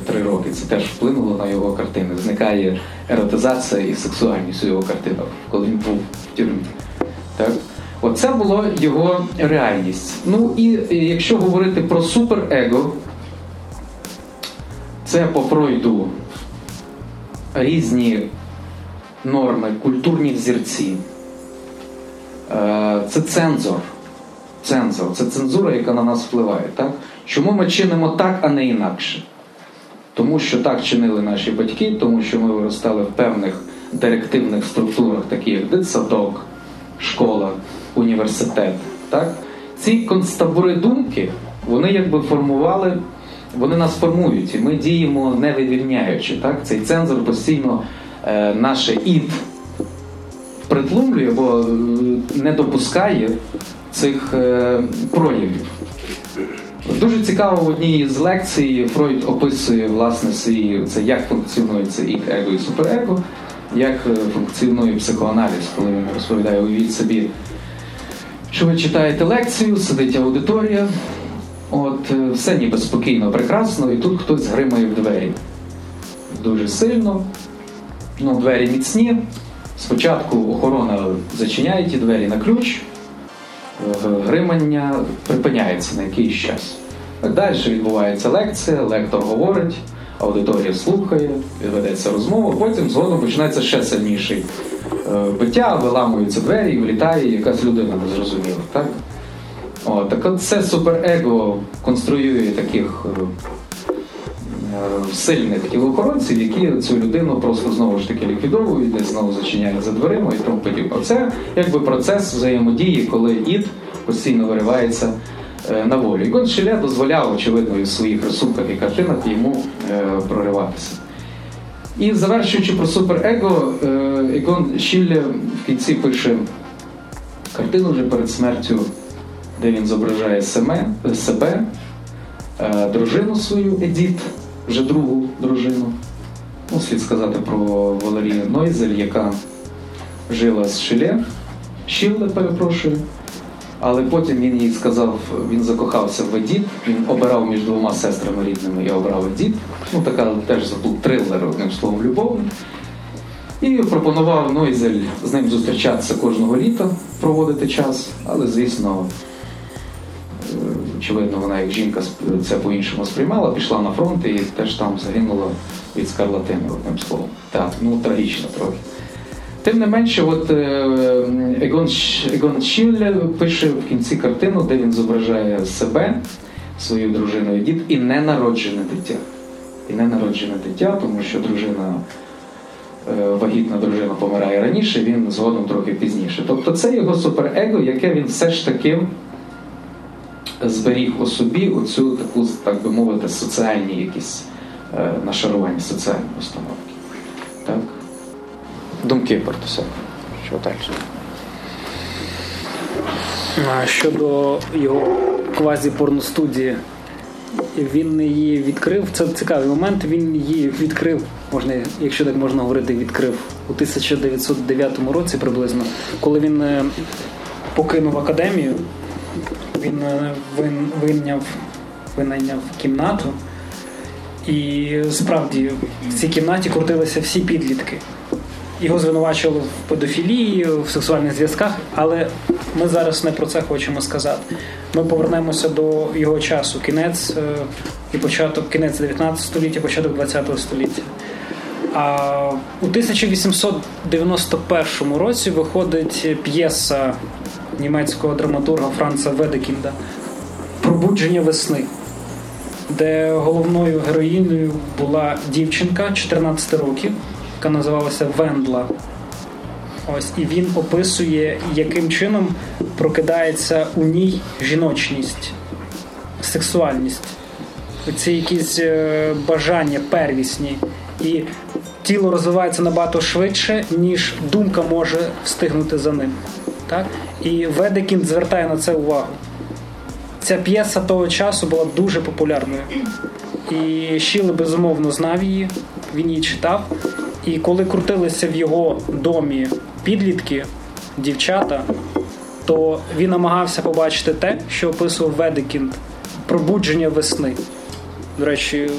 три роки. Це теж вплинуло на його картини. Зникає еротизація і сексуальність у його картинах, коли він був в тюрмі. Так? Оце було його реальність. Ну і якщо говорити про суперего, це по Фройду різні норми, культурні взірці. Це цензор. Цензор. Це цензура, яка на нас впливає. Так? Чому ми чинимо так, а не інакше? Тому що так чинили наші батьки, тому що ми виростали в певних директивних структурах, такі як дитсадок, школа, університет. Так? Ці концтабори думки, вони якби формували, вони нас формують, і ми діємо не вивільняючи. Так? Цей цензор постійно е, наше «ід» притлумлює, бо не допускає цих е, проявів. Дуже цікаво, в одній з лекцій Фройд описує, власне, свій, це, як функціонує це ід, его і суперего, як функціонує психоаналіз, коли він розповідає, уявіть собі, що ви читаєте лекцію, сидить аудиторія, от, все ніби спокійно, прекрасно, і тут хтось гримає в двері. Дуже сильно, ну, двері міцні, спочатку охорона зачиняє ті двері на ключ, гримання припиняється на якийсь час. Далі відбувається лекція, лектор говорить, аудиторія слухає, відведеться розмова, потім згодом починається ще сильніше биття, виламуються двері і влітає якась людина незрозуміла. Так? О, так це суперего конструює таких е, е, сильних тілоохоронців, які цю людину просто знову ж таки ліквідовують, десь знову зачиняють за дверима і тому подібне. Це якби процес взаємодії, коли ід постійно виривається на волю. І Гон-Шиле дозволяв, очевидно, і в своїх рисунках і картинах йому е, прориватися. І завершуючи про суперего, е, Гон-Шиле в кінці пише картину вже перед смертю, де він зображає семе, себе, е, дружину свою, Едіт, вже другу дружину. Ну, слід сказати про Валерію Нойзель, яка жила з Шиле, Шилле, перепрошую. Але потім він їй сказав, він закохався в Едіт, він обирав між двома сестрами рідними і обрав Едіт. Ну, така теж трилер, одним словом, любов. І пропонував Нойзель з ним зустрічатися кожного літа, проводити час. Але, звісно, очевидно, вона, як жінка, це по-іншому сприймала, пішла на фронт і теж там загинула від скарлатини, одним словом. Так, ну, трагічно трохи. Тим не менше, от Гон Шиле пише в кінці картину, де він зображає себе, свою дружину і дід, і ненароджене дитя. І ненароджене дитя, тому що дружина, вагітна дружина помирає раніше, він згодом трохи пізніше. Тобто це його суперего, яке він все ж таки зберіг у собі оцю таку, так би мовити, соціальні якісь нашарування, соціальні установки. Так? Думки Партусяк. Що далі? Щодо його квазі-порностудії, він її відкрив. Це цікавий момент. Він її відкрив, можна, якщо так можна говорити, відкрив у тисяча дев'ятсот дев'ятому році приблизно, коли він покинув академію. Він винайняв, винайняв кімнату, і справді в цій кімнаті крутилися всі підлітки. Його звинувачували в педофілії, в сексуальних зв'язках, але ми зараз не про це хочемо сказати. Ми повернемося до його часу, кінець і початок, кінець дев'ятнадцятого століття, початок двадцятого століття. А у тисяча вісімсот дев'яносто першому році виходить п'єса німецького драматурга Франца Ведекінда «Пробудження весни», де головною героїною була дівчинка чотирнадцяти років, яка називалася Вендла. Ось, і він описує, яким чином прокидається у ній жіночність, сексуальність, ці якісь бажання первісні. І тіло розвивається набагато швидше, ніж думка може встигнути за ним. Так? І Ведекінд звертає на це увагу. Ця п'єса того часу була дуже популярною. І Шіле, безумовно, знав її, він її читав. І коли крутилися в його домі підлітки, дівчата, то він намагався побачити те, що описував Ведекінд – «Пробудження весни». До речі,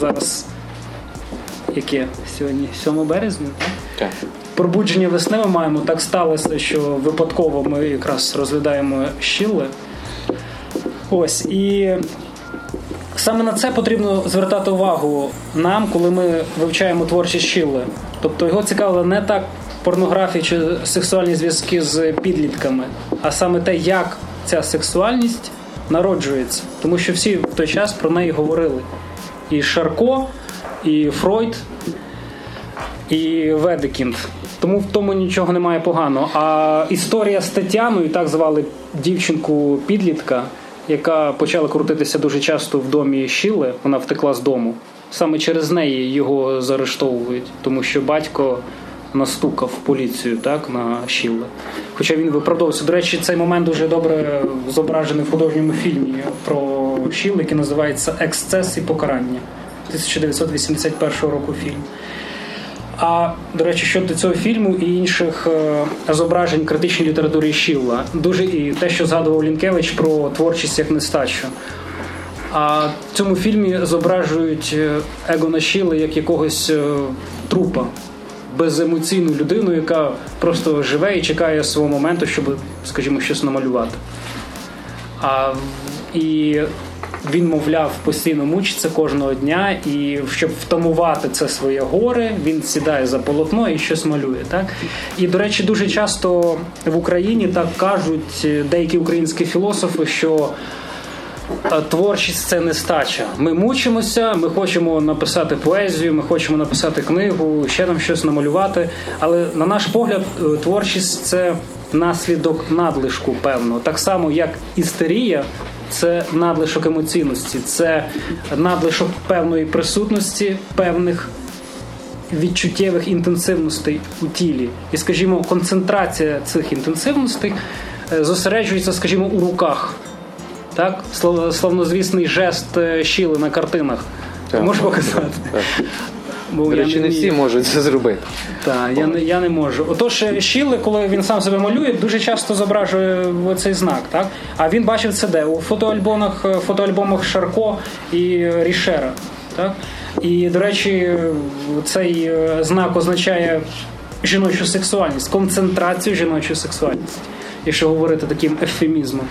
зараз яке сьогодні? сьоме березня? Так. «Пробудження весни» ми маємо. Так сталося, що випадково ми якраз розглядаємо Шіле. Ось, і саме на це потрібно звертати увагу нам, коли ми вивчаємо творчість Шіле. Тобто його цікавило не так порнографія чи сексуальні зв'язки з підлітками, а саме те, як ця сексуальність народжується. Тому що всі в той час про неї говорили. І Шарко, і Фройд, і Ведекінд. Тому в тому нічого немає поганого. А історія з Тетяною, так звали дівчинку-підлітка, яка почала крутитися дуже часто в домі Шіле, вона втекла з дому. Саме через неї його заарештовують, тому що батько настукав в поліцію, так, на Шіле. Хоча він виправдовувався. До речі, цей момент дуже добре зображений в художньому фільмі про Шіле, який називається «Ексцес і покарання», тисяча дев'ятсот вісімдесят першого року фільм. А, до речі, щодо цього фільму і інших е, зображень критичної літератури Шілла, дуже і те, що згадував Лінкевич про творчість як нестачу. А в цьому фільмі зображують Егона Шіле як якогось е, трупа, беземоційну людину, яка просто живе і чекає свого моменту, щоб, скажімо, щось намалювати. А, і він, мовляв, постійно мучиться кожного дня, і щоб втамувати це своє горе, він сідає за полотно і щось малює. Так? І, до речі, дуже часто в Україні так кажуть деякі українські філософи, що творчість – це нестача. Ми мучимося, ми хочемо написати поезію, ми хочемо написати книгу, ще нам щось намалювати. Але, на наш погляд, творчість – це наслідок надлишку, певно. Так само, як істерія – це надлишок емоційності, це надлишок певної присутності, певних відчуттєвих інтенсивностей у тілі. І, скажімо, концентрація цих інтенсивностей зосереджується, скажімо, у руках. Так? Славнозвісний жест Шіле на картинах. Так, можеш показати? Так, так. Бо до речі, не всі можуть це зробити. Так, я, я не можу. Отож, Шіле, коли він сам себе малює, дуже часто зображує цей знак. Так? А він бачив це де? У фотоальбомах, фотоальбомах Шарко і Рішера. Так? І, до речі, цей знак означає жіночу сексуальність, концентрацію жіночої сексуальності, якщо говорити таким ефемізмом.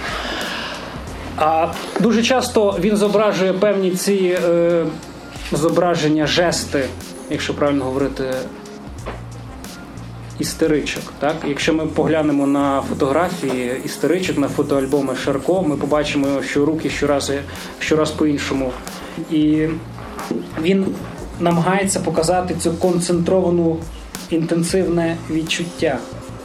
А дуже часто він зображує певні ці... Е, зображення, жести, якщо правильно говорити, істеричок. Так? Якщо ми поглянемо на фотографії істеричок, на фотоальбоми Шарко, ми побачимо, що руки щораз, щораз по-іншому. І він намагається показати цю концентровану, інтенсивне відчуття,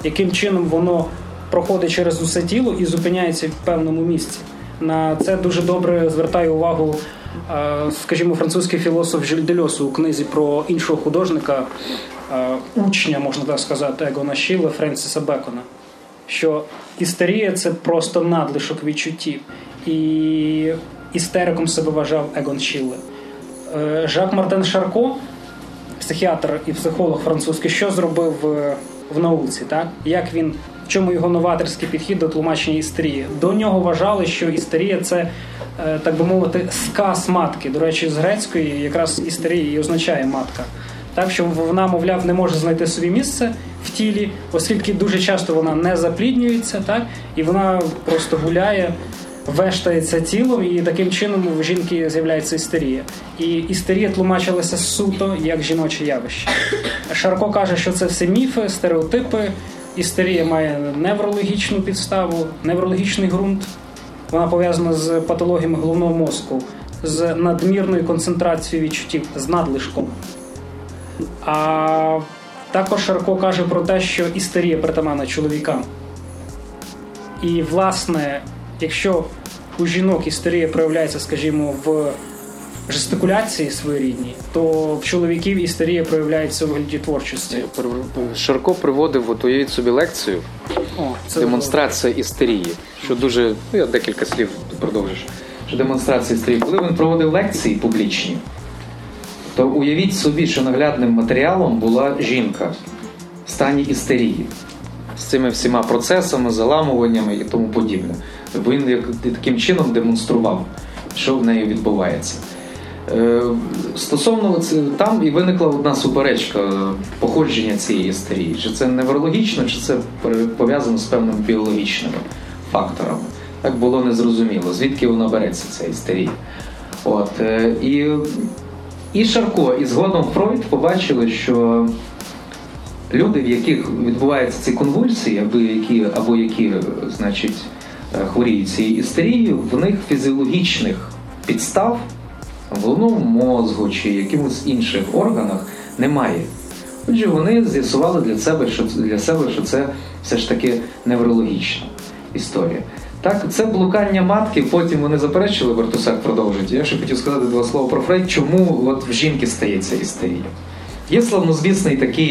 яким чином воно проходить через усе тіло і зупиняється в певному місці. На це дуже добре звертає увагу, скажімо, французький філософ Жиль Дельос у книзі про іншого художника, учня, можна так сказати, Егона Шіле, Френсіса Бекона, що істерія – це просто надлишок відчуттів. І істериком себе вважав Егон Шілле. Жак-Мартен Шарко, психіатр і психолог французький, що зробив в науці, так? Як він, в чому його новаторський підхід до тлумачення істерії? До нього вважали, що істерія – це, так би мовити, сказ матки. До речі, з грецької якраз істерія і означає матка. Так, що вона, мовляв, не може знайти собі місце в тілі, оскільки дуже часто вона не запліднюється, так? І вона просто гуляє, вештається тілом, і таким чином у жінки з'являється істерія. І істерія тлумачилася суто як жіноче явище. Шарко каже, що це все міфи, стереотипи, істерія має неврологічну підставу, неврологічний ґрунт, вона пов'язана з патологіями головного мозку, з надмірною концентрацією відчуттів, з надлишком. А також Шарко каже про те, що істерія притаманна чоловікам. І, власне, якщо у жінок істерія проявляється, скажімо, в жестикуляції своєрідній, то в чоловіків істерія проявляється у вигляді творчості. Шарко приводив, от уявіть собі, лекцію, О, це демонстрація добре. істерії, що дуже, ну я декілька слів продовжиш, що демонстрація істерії, коли він проводив лекції публічні, то уявіть собі, що наглядним матеріалом була жінка в стані істерії з цими всіма процесами, заламуваннями і тому подібне. Він таким чином демонстрував, що в неї відбувається. Стосовно там і виникла одна суперечка походження цієї істерії. Чи це неврологічно, чи це пов'язано з певними біологічними факторами. Так було незрозуміло, звідки вона береться, ця істерія. От. І І Шарко, і згодом Фройд побачили, що люди, в яких відбуваються ці конвульсії, або які, або які значить, хворіють цією істерією, в них фізіологічних підстав в головному мозку чи якимось інших органах немає. Отже, вони з'ясували для себе, що, для себе, що це все ж таки неврологічна історія. Так, це блукання матки, потім вони заперечили, Бартусяк продовжить. Я ще хотів сказати два слова про Фрейд, чому от в жінки стається істерія. Є славнозвісна така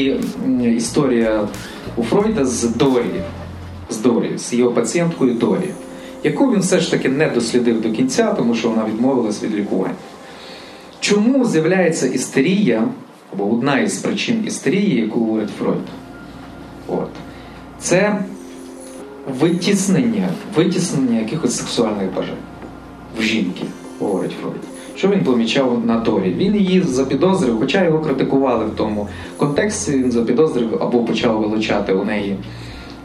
історія у Фройда з Дорі, з Дорі, з його пацієнткою Дорі, яку він все ж таки не дослідив до кінця, тому що вона відмовилась від лікування. Чому з'являється істерія, або одна із причин істерії, яку говорить Фройд? От. Це Витіснення, витіснення якихось сексуальних бажань в жінки, говорить Фройд. Що він помічав на Дорі? Він її запідозрив, хоча його критикували в тому контексті, він запідозрив або почав вилучати у неї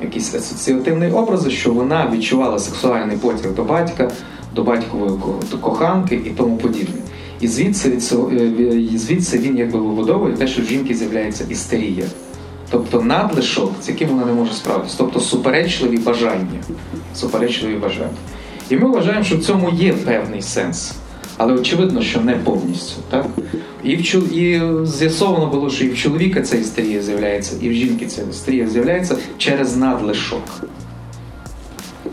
якісь асоціативні образи, що вона відчувала сексуальний потяг до батька, до батькової коханки і тому подібне. І звідси, від цього, звідси він якби вибудовує те, що в жінки з'являється істерія. Тобто надлишок, з яким вона не може справитися, тобто суперечливі бажання. Суперечливі бажання. І ми вважаємо, що в цьому є певний сенс, але очевидно, що не повністю. Так? І, в чол... і з'ясовано було, що і в чоловіка ця істерія з'являється, і в жінки ця істерія з'являється через надлишок.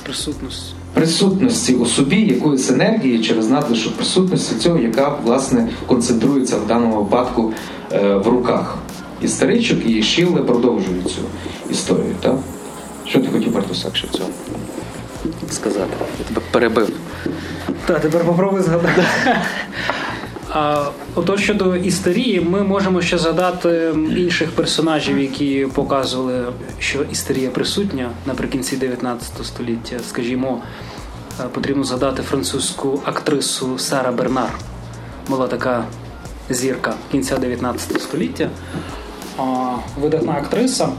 Присутності. Присутності у собі, якоїсь енергії через надлишок присутності цього, яка, власне, концентрується в даному випадку е, в руках. Істеричок і Шілле продовжують цю історію, так? Що ти хотів, Бартусяк, ще в цьому сказати? Я тебе перебив. Та, тепер попробуй згадати. а, ото щодо істерії, ми можемо ще згадати інших персонажів, які показували, що істерія присутня наприкінці дев'ятнадцятого століття. Скажімо, потрібно згадати французьку актрису Сара Бернар. Була така зірка кінця дев'ятнадцятого століття. Видатна актриса,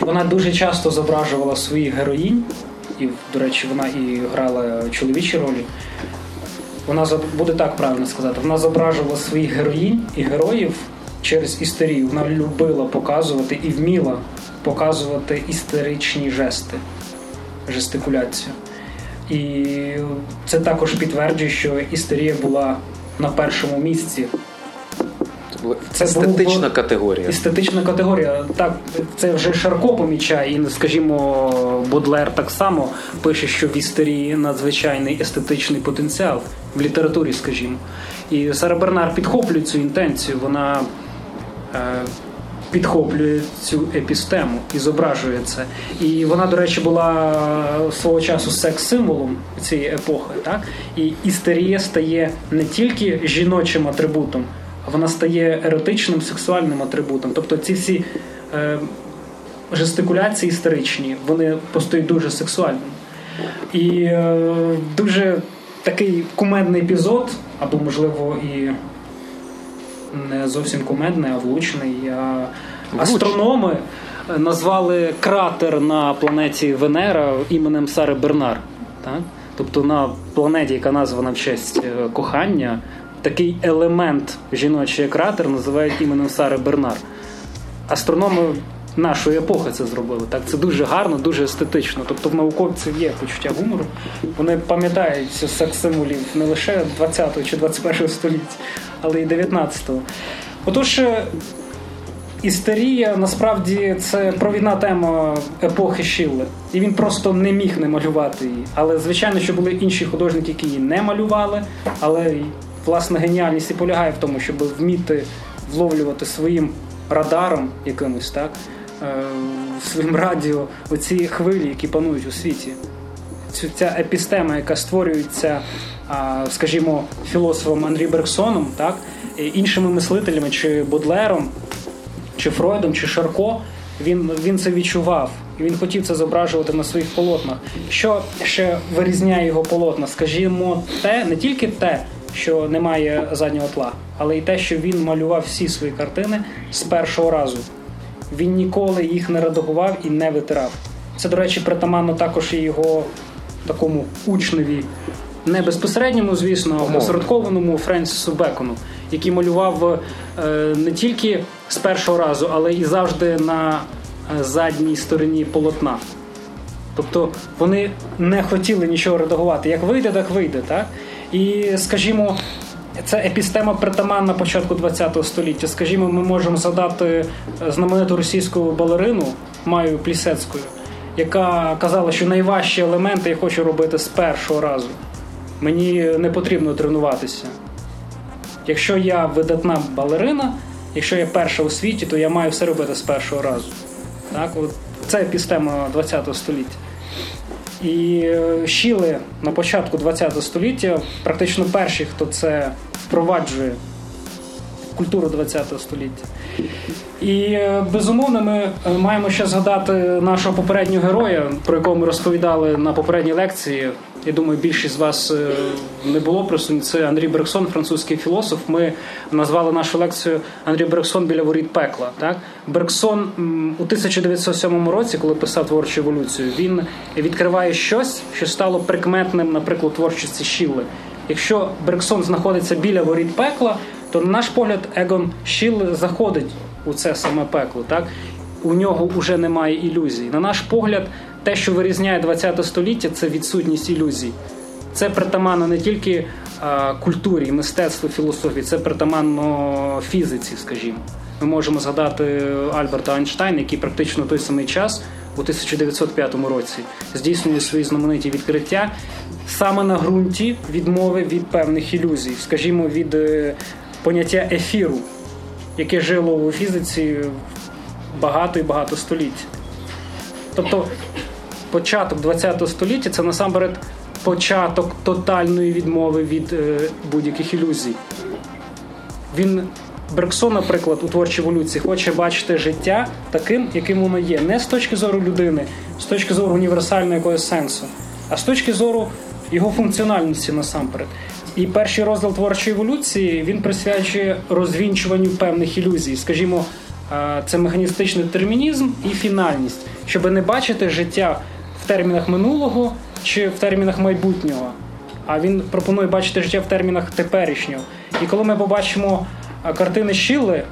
вона дуже часто зображувала своїх героїнь, і, до речі, вона і грала чоловічі ролі. Вона, буде так правильно сказати, вона зображувала своїх героїнь і героїв через істерію. Вона любила показувати і вміла показувати істеричні жести, жестикуляцію. І це також підтверджує, що істерія була на першому місці. Це естетична був... категорія. Естетична категорія. Так, це вже Шарко помічає, і, скажімо, Бодлер так само пише, що в істерії надзвичайний естетичний потенціал, в літературі, скажімо. І Сара Бернар підхоплює цю інтенцію, вона е, підхоплює цю епістему і зображує це. І вона, до речі, була свого часу секс-символом цієї епохи, так? І істерія стає не тільки жіночим атрибутом, а вона стає еротичним сексуальним атрибутом. Тобто ці всі е, жестикуляції істеричні, вони постають дуже сексуальними. І е, дуже такий кумедний епізод, або, можливо, і не зовсім кумедний, а влучний. А астрономи назвали кратер на планеті Венера іменем Сари Бернар. Так? Тобто на планеті, яка названа в честь кохання, такий елемент жіночий кратер називають іменем Сари Бернар. Астрономи нашої епохи це зробили. Так? Це дуже гарно, дуже естетично. Тобто в науковців є почуття гумору. Вони пам'ятають секс-символів не лише двадцятого чи двадцять першого століття, але й дев'ятнадцятого. Отож, істерія, насправді, це провідна тема епохи Шілле. І він просто не міг не малювати її. Але, звичайно, що були інші художники, які її не малювали, але, власне, геніальність і полягає в тому, щоб вміти вловлювати своїм радаром якимось, так, своїм радіо оці хвилі, які панують у світі. Ця епістема, яка створюється, скажімо, філософом Анрі Берксоном, так, іншими мислителями, чи Бодлером, чи Фройдом, чи Шарко, він, він це відчував. І він хотів це зображувати на своїх полотнах. Що ще вирізняє його полотна? Скажімо, те, не тільки те, що немає заднього тла, але й те, що він малював всі свої картини з першого разу. Він ніколи їх не редагував і не витирав. Це, до речі, притаманно також і його такому учневі, не безпосередньому, звісно, а посередкованому Френсісу Бекону, який малював не тільки з першого разу, але і завжди на задній стороні полотна. Тобто вони не хотіли нічого редагувати. Як вийде, так вийде, так? І, скажімо, це епістема притаманна початку ХХ століття. Скажімо, ми можемо згадати знамениту російську балерину Маю Плісецьку, яка казала, що найважчі елементи я хочу робити з першого разу. Мені не потрібно тренуватися. Якщо я видатна балерина, якщо я перша у світі, то я маю все робити з першого разу. Так? От це епістема ХХ століття. І Шілле на початку ХХ століття практично перші, хто це впроваджує в культуру ХХ століття. І, безумовно, ми маємо ще згадати нашого попереднього героя, про якого ми розповідали на попередній лекції. Я думаю, більшість з вас не було присутні. Це Анрі Берксон, французький філософ. Ми назвали нашу лекцію «Анрі Берксон біля воріт пекла». Так? Берксон у тисяча дев'ятсот сьомому році, коли писав творчу еволюцію, він відкриває щось, що стало прикметним, наприклад, творчості Шілле. Якщо Берксон знаходиться біля воріт пекла, то, на наш погляд, Егон Шілле заходить у це саме пекло. Так? У нього вже немає ілюзій. На наш погляд, те, що вирізняє ХХ століття, це відсутність ілюзій. Це притаманно не тільки а, культурі, мистецтву, філософії, це притаманно фізиці, скажімо. Ми можемо згадати Альберта Ейнштейна, який практично в той самий час, у тисяча дев'ятсот п'ятому році, здійснює свої знамениті відкриття саме на ґрунті відмови від певних ілюзій, скажімо, від е, поняття ефіру, яке жило у фізиці багато і багато століть. Тобто початок ХХ століття – це насамперед початок тотальної відмови від е, будь-яких ілюзій. Він, Берксон, наприклад, у творчій еволюції хоче бачити життя таким, яким воно є. Не з точки зору людини, з точки зору універсального якогось сенсу, а з точки зору його функціональності насамперед. І перший розділ творчої еволюції він присвячує розвінчуванню певних ілюзій. Скажімо, це механістичний термінізм і фінальність, щоб не бачити життя в термінах минулого чи в термінах майбутнього, а він пропонує бачити життя в термінах теперішнього. І коли ми побачимо картини Шілле,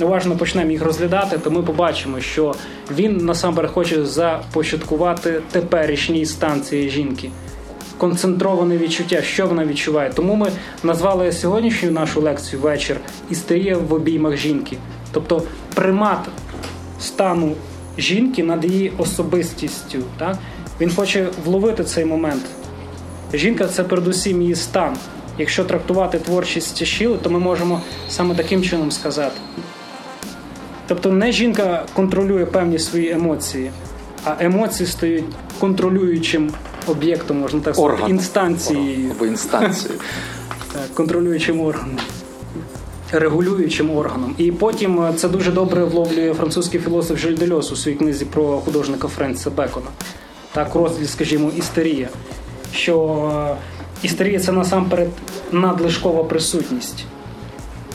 уважно почнемо їх розглядати, то ми побачимо, що він насамперед хоче започаткувати теперішній стан цієї жінки. Концентроване відчуття, що вона відчуває. Тому ми назвали сьогоднішню нашу лекцію «Вечір» «Істерія в обіймах жінки». Тобто примат стану жінки над її особистістю. Так? Він хоче вловити цей момент. Жінка – це передусім її стан. Якщо трактувати творчість Шілле, то ми можемо саме таким чином сказати. Тобто не жінка контролює певні свої емоції, а емоції стають контролюючим об'єктом, можна так сказати, орган. Інстанцією. Або інстанцією. Так, контролюючим органом. Регулюючим органом. І потім це дуже добре вловлює французький філософ Жиль Дельоз у своїй книзі про художника Френса Бекона. Так, розділ, скажімо, істерія. Що істерія – це насамперед надлишкова присутність.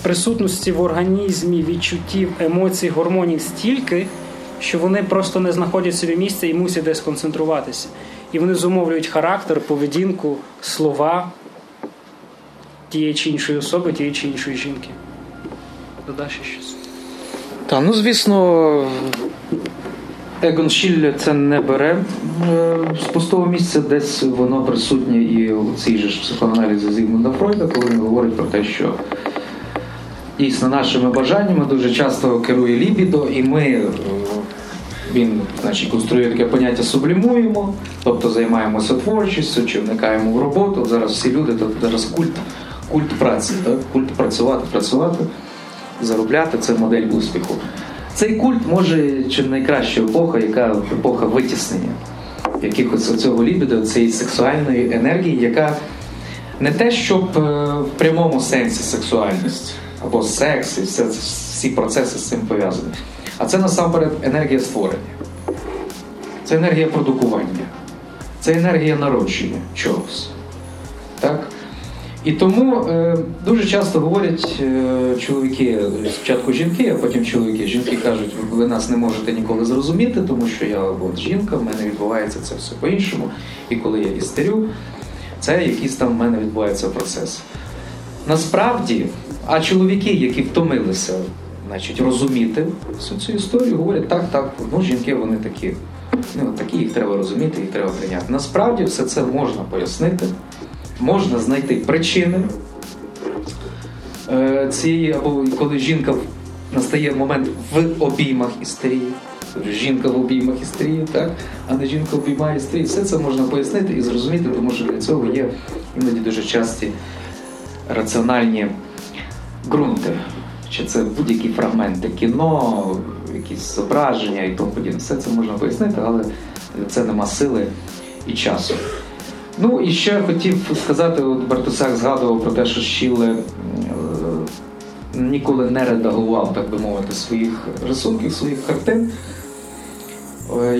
Присутності в організмі, відчуттів, емоцій, гормонів стільки, що вони просто не знаходять собі місця і мусять десь концентруватися. І вони зумовлюють характер, поведінку, слова тієї чи іншої особи, тієї чи іншої жінки. Додаш щось? Та, ну, звісно, Егон Шілле це не бере з пустого місця, десь воно присутнє і у цій же психоаналізі Зігмунда Фройда, коли він говорить про те, що дійсно нашими бажаннями дуже часто керує лібідо, і ми, він, значить, конструює таке поняття сублімуємо, тобто займаємося творчістю, чи вникаємо в роботу. Зараз всі люди, то зараз культ, культ праці, так? Культ працювати, працювати, заробляти, це модель успіху. Цей культ може чи найкраща епоха, яка епоха витіснення якихось цього лібідо, цієї сексуальної енергії, яка не те, щоб в прямому сенсі сексуальність, або секс, і все, всі процеси з цим пов'язані. А це насамперед енергія створення. Це енергія продукування. Це енергія народження чогось. Так? І тому е, дуже часто говорять е, чоловіки, спочатку жінки, а потім чоловіки. Жінки кажуть, ви нас не можете ніколи зрозуміти, тому що я от жінка, в мене відбувається це все по-іншому. І коли я істерю, це якийсь там в мене відбувається процес. Насправді, а чоловіки, які втомилися, значить, розуміти всю цю історію, говорять, так, так, ну, жінки, вони такі, ну, такі, їх треба розуміти, їх треба прийняти. Насправді, все це можна пояснити, можна знайти причини е, цієї, або коли жінка настає момент в обіймах істерії, жінка в обіймах істерії, так, а не жінка обіймає істерії, все це можна пояснити і зрозуміти, тому що для цього є іноді дуже часті раціональні ґрунти, чи це будь-які фрагменти кіно, якісь зображення і тому подібне. Все це можна пояснити, але це нема сили і часу. Ну і ще хотів сказати, от Бартусяк згадував про те, що Шілле ніколи не редагував, так би мовити, своїх рисунків, своїх картин,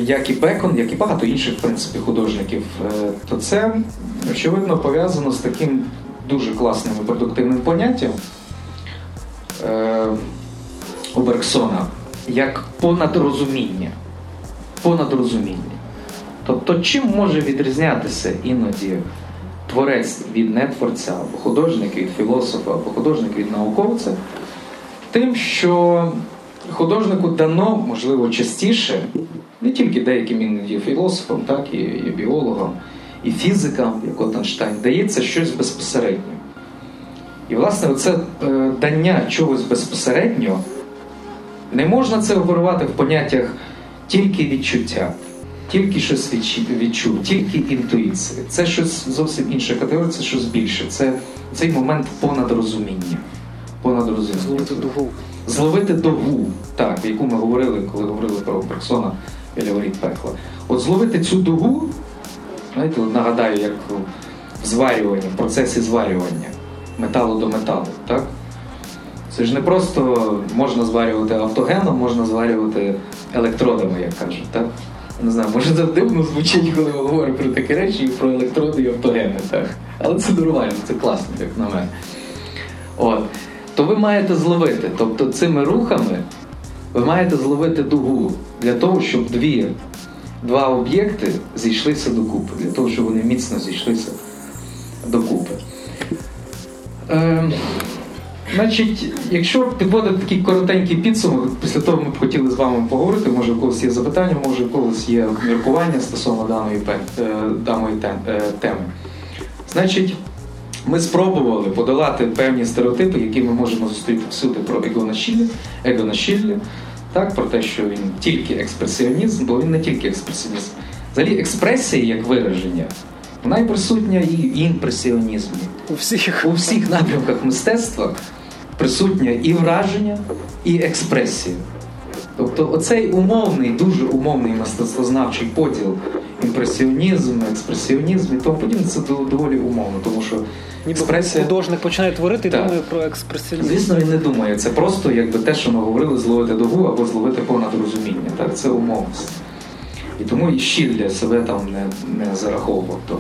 як і Бекон, як і багато інших, в принципі, художників. То це, очевидно, пов'язано з таким дуже класним і продуктивним поняттям е, у Бергсона, як понадрозуміння. Понадрозуміння. Тобто, чим може відрізнятися іноді творець від нетворця, або художник від філософа, або художник від науковця? Тим, що художнику дано, можливо, частіше, не тільки деяким іноді філософам, так і, і біологам, і фізикам, як Отенштайн, дається щось безпосередньо. І, власне, це дання чогось безпосередньо, не можна це оберувати в поняттях тільки відчуття, тільки щось відчув, тільки інтуїція. Це щось зовсім інша категорія, це щось більше. Це цей момент понадрозуміння. Понадрозуміння. Зловити довгу. Зловити довгу, так, яку ми говорили, коли говорили про Бергсона біля воріт пекла. От зловити цю довгу. Знаєте, нагадаю, як в зварюванні, в процесі зварювання металу до металу, так? Це ж не просто можна зварювати автогеном, можна зварювати електродами, як кажуть, так? Я не знаю, може це дивно звучить, коли ми говоримо про такі речі, і про електроди, і автогени, так? Але це нормально, це класно, як на мене. От. То ви маєте зловити, тобто цими рухами ви маєте зловити дугу для того, щоб дві Два об'єкти зійшлися докупи, для того, щоб вони міцно зійшлися докупи. Е, значить, якщо підводити такий коротенький підсумок, після того ми б хотіли з вами поговорити, може в когось є запитання, може в когось є міркування стосовно даної, даної теми. Значить, ми спробували подолати певні стереотипи, які ми можемо зустріти всюди про Егона Шілле, Егона Шілле. Так, про те, що він тільки експресіонізм, бо він не тільки експресіонізм. Взагалі експресія як вираження, вона і присутня і в імпресіонізмі. У всіх. У всіх напрямках мистецтва присутня і враження, і експресія. Тобто оцей умовний, дуже умовний мистецтвознавчий поділ, імпресіонізм, експресіонізм і тому подібне, це доволі умовно, тому що експресія... Художник починає творити і думає про експресіонізм. Звісно, він не думає. Це просто якби те, що ми говорили, зловити добу або зловити понад розуміння. Так? Це умовність. І тому і щіль для себе там не, не зараховував. То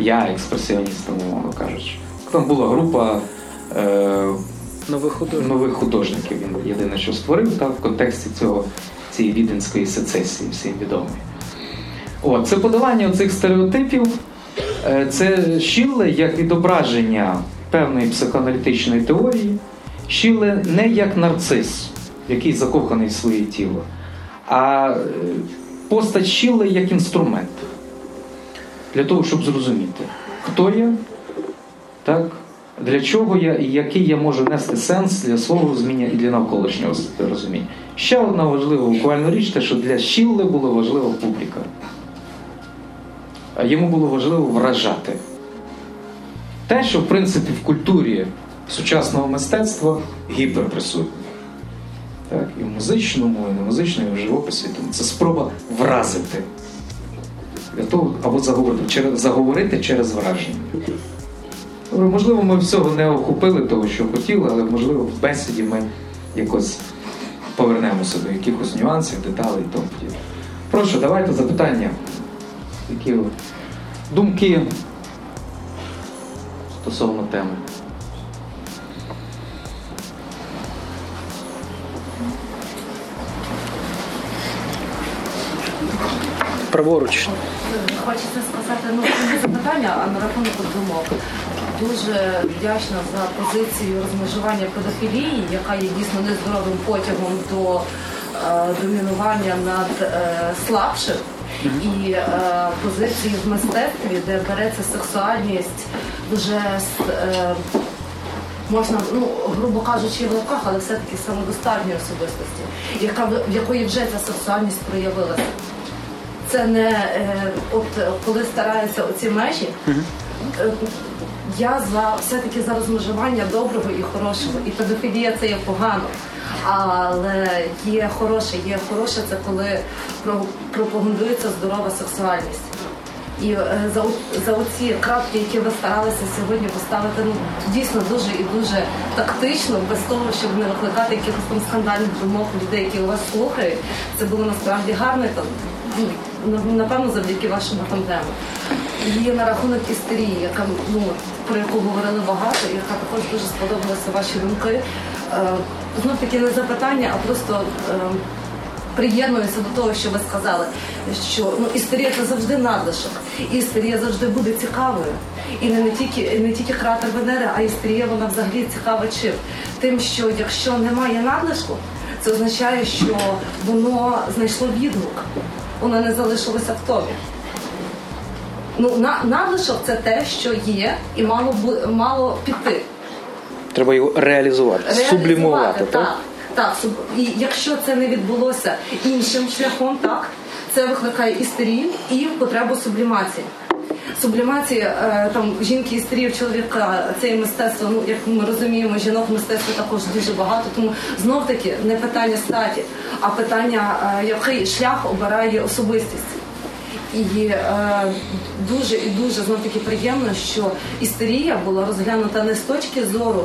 я експресіоніст, умовно кажучи. Там була група е- нових художників. нових художників. Він єдине, що створив, та, в контексті цього, цієї віденської сецесії, всім відомої. О, це подолання цих стереотипів, це Шілле як відображення певної психоаналітичної теорії. Шілле не як нарцис, який закоханий в своє тіло, а постать Шілле як інструмент для того, щоб зрозуміти, хто я, так, для чого я і який я можу нести сенс для свого розуміння і для навколишнього розуміння. Ще одна важлива буквально річ, те, що для Шілле було важливо публіка. Йому було важливо вражати. Те, що, в принципі, в культурі сучасного мистецтва гіперприсутнє. Так, і в музичному, і в музичному, і в живописі. Це спроба вразити. Для того, або заговорити через, заговорити через враження. Можливо, ми всього не охопили того, що хотіли, але, можливо, в бесіді ми якось повернемося до якихось нюансів, деталей і тому подібне. Прошу, давайте запитання. Які думки стосовно теми? Праворуч. Хочеться сказати, ну, не запитання, а на рахунок думок. Дуже вдячна за позицію розмежування педофілії, яка є дійсно нездоровим потягом до е, домінування над е, слабшим. І е, позиції в мистецтві, де береться сексуальність, дуже, е, можна, ну, грубо кажучи, в лапках, але все-таки самодостатньої особистості, яка, в якої вже ця сексуальність проявилася. Це не, е, от коли стараються оці межі, е, я за, все-таки за розмежування доброго і хорошого. І педофілія – це є погано. Але є хороше, є хороше, це коли пропагандується здорова сексуальність. І за, за оці крапки, які ви старалися сьогодні поставити, ну, дійсно дуже і дуже тактично, без того, щоб не викликати якихось там скандальних думок людей, які у вас слухають, це було насправді гарно, там, напевно, завдяки вашому тандему. І на рахунок істерії, яка, ну, про яку говорили багато, і яка також дуже сподобалася ваші думки. Знов таки не запитання, а просто е, приєднуюся до того, що ви сказали, що, ну, істерія це завжди надлишок, істерія завжди буде цікавою. І не, не тільки, не тільки кратер Венери, а істерія вона взагалі цікава чим? Тим, що якщо немає надлишку, це означає, що воно знайшло відгук, воно не залишилося в тобі. Ну, на, надлишок це те, що є і мало, мало піти. Треба його реалізувати, реалізувати сублімувати, так? Так, так. І якщо це не відбулося іншим шляхом, так, це викликає істерію і потребу сублімації. Сублімація там жінки істерії, чоловіка, це і мистецтво, ну, як ми розуміємо, жінок в мистецтві також дуже багато, тому знов-таки не питання статі, а питання, який шлях обирає особистість. І е, дуже і дуже знов-таки приємно, що істерія була розглянута не з точки зору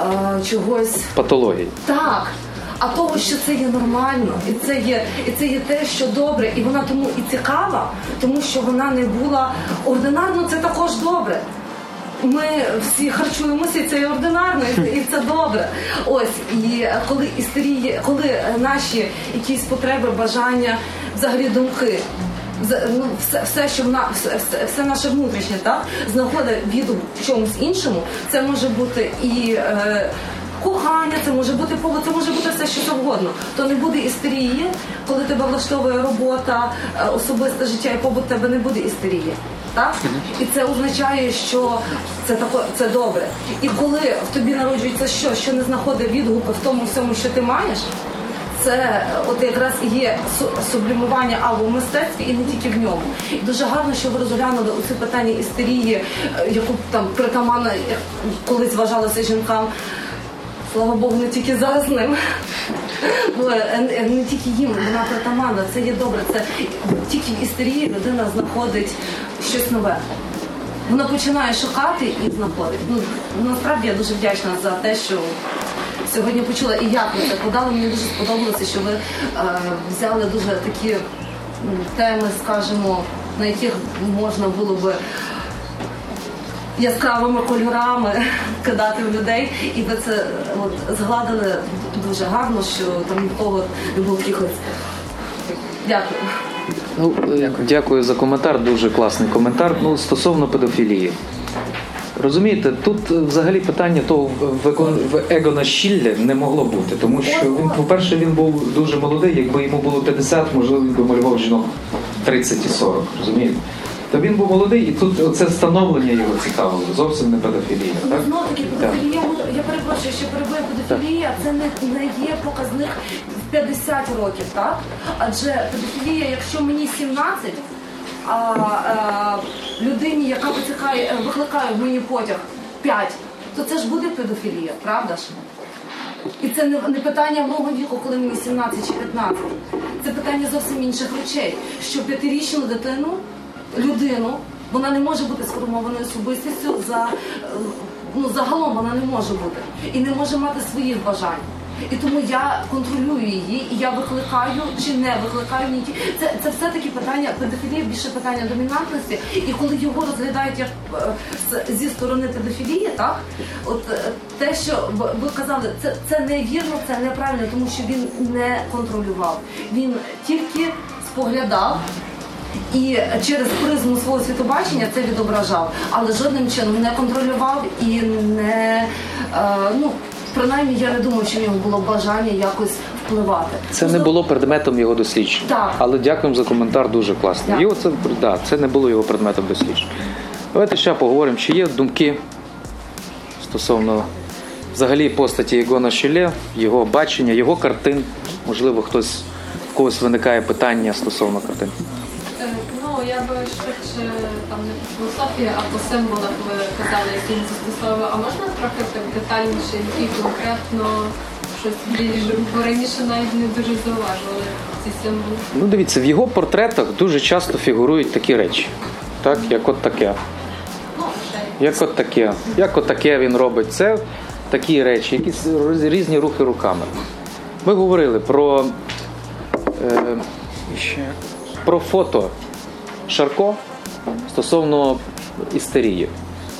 е, чогось... Патології. Так, а того, що це є нормально, і це є, і це є те, що добре, і вона тому і цікава, тому що вона не була... Ординарно це також добре. Ми всі харчуємося, і це і ординарно, і це добре. Ось, і коли істерія, коли наші якісь потреби, бажання, взагалі думки, ну, все, все, що вна, все, все наше внутрішнє, так, знаходить відгук в чомусь іншому. Це може бути і е, кохання, це може бути повод, це може бути все, що завгодно. То не буде істерії, коли тебе влаштовує робота, особисте життя і побут, тебе не буде істерії. Так? І це означає, що це, тако, це добре. І коли в тобі народжується що, що не знаходить відгуку в тому всьому, що ти маєш, це от якраз і є сублімування або в мистецтві, і не тільки в ньому. І дуже гарно, що ви розглянули оце питання істерії, яку там притаманно колись вважалося жінкам. Слава Богу, не тільки зараз ним. не тільки їм, вона притаманна, це є добре, це тільки в істерії людина знаходить щось нове. Вона починає шукати і знаходить. Ну, насправді я дуже вдячна за те, що сьогодні почула і як ви це подали. Мені дуже сподобалося, що ви е, взяли дуже такі теми, скажімо, на яких можна було би яскравими кольорами кидати в людей. І ви це от, згладили дуже гарно, що там нікого не було якихось. Дякую. Ну, дякую за коментар, дуже класний коментар. Ну, стосовно педофілії. Розумієте, тут взагалі питання того в Егона Шілле не могло бути, тому що, він, по-перше, він був дуже молодий, якби йому було п'ятдесят, можливо, він би малював жінок тридцять і сорок, розумієте? То він був молодий, і тут це встановлення його цікавило, зовсім не педофілія. Так? Ну, знову-таки, педофілія, я перепрошую, що перебуває педофілія, це не, не є показник п'ятдесят років, так? Адже педофілія, якщо мені сімнадцять, а, а людині, яка витихає, викликає в мені потяг п'ять, то це ж буде педофілія, правда ж? І це не, не питання мого віку, коли мені сімнадцять чи п'ятнадцять. Це питання зовсім інших речей, що п'ятирічну дитину, людину, вона не може бути сформованою особистістю, за, ну, загалом вона не може бути. І не може мати своїх бажань. І тому я контролюю її, і я викликаю чи не викликаю ні ті. Це, це все-таки питання, педофілія більше питання домінантності. І коли його розглядають як зі сторони педофілії, так, от те, що ви казали, це, це невірно, це неправильно, тому що він не контролював. Він тільки споглядав. І через призму свого світобачення це відображав, але жодним чином не контролював і не, е, ну, принаймні я не думаю, що в нього було бажання якось впливати. Це не було предметом його дослідження, так. Але дякуємо за коментар, дуже класний. Його це, да, це не було його предметом дослідження. Давайте ще поговоримо, чи є думки стосовно взагалі постаті Егона Шілле, його бачення, його картин. Можливо, хтось, в когось виникає питання стосовно картин. Я би швидше там не по філософії, а по символах ви казали, які він застосовував. А можна трохи так детальніше, які конкретно щось більше, бо раніше навіть не дуже зауважували ці символи? Ну дивіться, в його портретах дуже часто фігурують такі речі, так, як от таке. Ну, як от таке. Як от таке він робить. Це такі речі, якісь різні рухи руками. Ми говорили про, е, про фото Шарко стосовно істерії.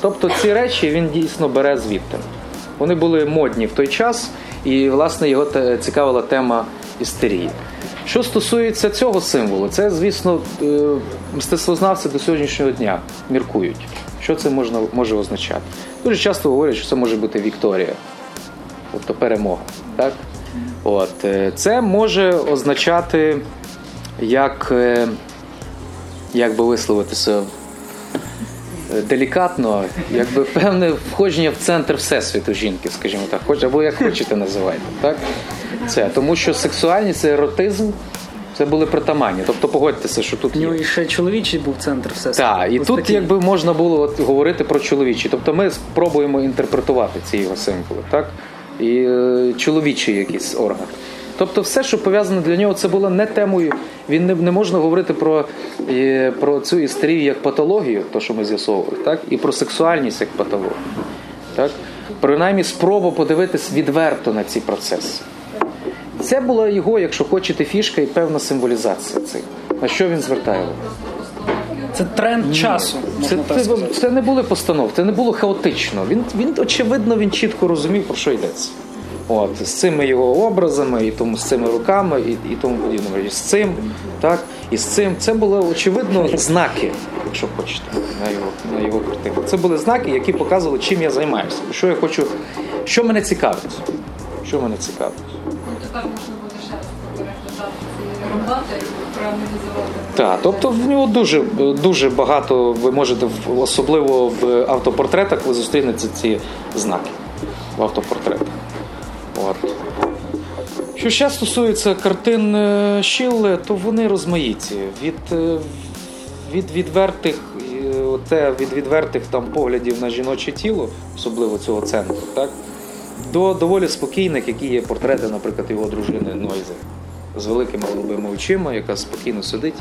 Тобто ці речі він дійсно бере звідти. Вони були модні в той час, і, власне, його цікавила тема істерії. Що стосується цього символу, це, звісно, мистецтвознавці до сьогоднішнього дня міркують, що це можна, може означати. Дуже часто говорять, що це може бути Вікторія, тобто перемога. Так? От. Це може означати, як... як би висловитися делікатно, якби певне входження в центр всесвіту жінки, скажімо так, хоч або як хочете називайте, так? Це, тому що сексуальність, еротизм, це були притаманні. Тобто погодьтеся, що тут є. Ну і ще чоловічий був центр всесвіту. Так, і ось тут такі... якби можна було от, говорити про чоловічий. Тобто ми спробуємо інтерпретувати ці його символи, так? І е, чоловічий якийсь орган. Тобто все, що пов'язане для нього, це було не темою. Він не, не можна говорити про, про цю істерію як патологію, то, що ми з'ясовували, так? І про сексуальність як патологію. Так? Принаймні спроба подивитись відверто на ці процеси. Це була його, якщо хочете, фішка і певна символізація цих. На що він звертає? Це тренд часу. Це, це, це не були постановки, це не було хаотично. Він, він, очевидно, він чітко розумів, про що йдеться. От, з цими його образами, і тому з цими руками, і, і тому подібними, і з цим, так, і з цим. Це були, очевидно, знаки, якщо хочете, на його, на його картину. Це були знаки, які показували, чим я займаюся, що я хочу, що мене цікавить. Що мене цікавить. Ну, тепер можна буде ще раз переглядати ці роботи і проаналізувати. Так, тобто в нього дуже, дуже багато, ви можете, особливо в автопортретах, ви зустрінете ці знаки в автопортретах. От. Що ще стосується картин Шілле, то вони розмаїті. Від, від відвертих, від відвертих там, поглядів на жіноче тіло, особливо цього центру, так? до доволі спокійних, які є портрети, наприклад, його дружини Нойзи з великими голубими очима, яка спокійно сидить.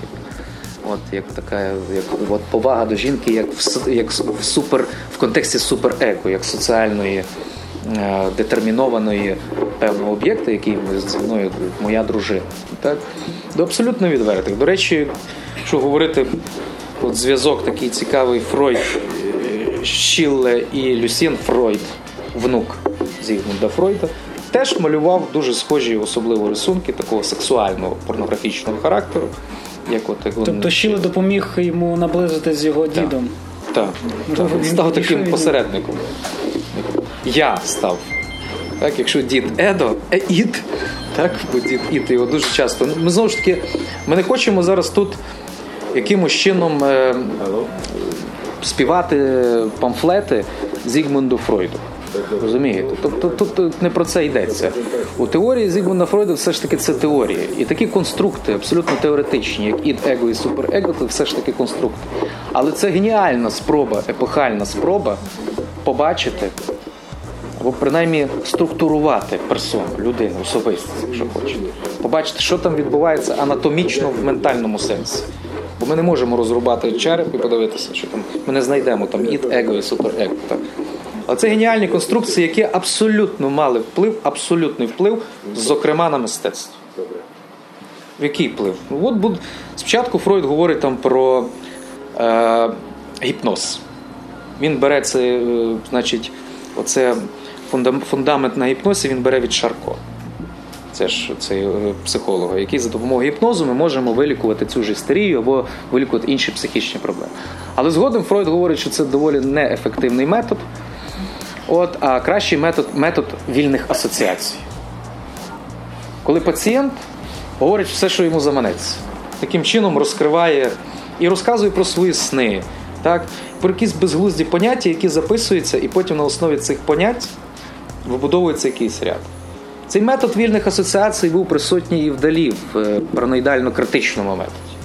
От як така, як от повага до жінки, як в як в супер в контексті супереко, як соціальної е, детермінованої певного об'єкта, який зі мною моя дружина. Так, до абсолютно відвертих. До речі, що говорити, от зв'язок такий цікавий Фройд, Шілле і Люсьєн Фройд, внук Зігмунда Фройда, теж малював дуже схожі, особливо рисунки такого сексуального порнографічного характеру. Як от, як тобто він... Шілле допоміг йому наблизити з його так. дідом. Так, так. Він став таким він... посередником. Я став. Так, якщо дід Едо, Еід, так, бо дід Ід його дуже часто. Ми знову ж таки, ми не хочемо зараз тут якимось чином е, співати памфлети Зігмунду Фройду. Розумієте? Тобто тут не про це йдеться. У теорії Зігмунда Фройда все ж таки це теорія. І такі конструкти, абсолютно теоретичні, як ід, его і суперего, це все ж таки конструкти. Але це геніальна спроба, епохальна спроба побачити, або принаймні структурувати персону, людину, особистість, якщо хочете. Побачити, що там відбувається анатомічно в ментальному сенсі. Бо ми не можемо розрубати череп і подивитися, що там ми не знайдемо там ід, его і суперего. Але це геніальні конструкції, які абсолютно мали вплив, абсолютний вплив, зокрема на мистецтво. В який вплив? Ну, от спочатку Фройд говорить там про е, гіпноз. Він бере це, значить, оце фундамент на гіпнозі, він бере від Шарко. Це ж цей психолог, який за допомогою гіпнозу ми можемо вилікувати цю ж істерію або вилікувати інші психічні проблеми. Але згодом Фройд говорить, що це доволі неефективний метод. От, а кращий метод, метод вільних асоціацій. Коли пацієнт говорить все, що йому заманеться. Таким чином розкриває і розказує про свої сни, так? Про якісь безглузді поняття, які записуються, і потім на основі цих понять вибудовується якийсь ряд. Цей метод вільних асоціацій був присутній і вдалі в параноїдально-критичному методі.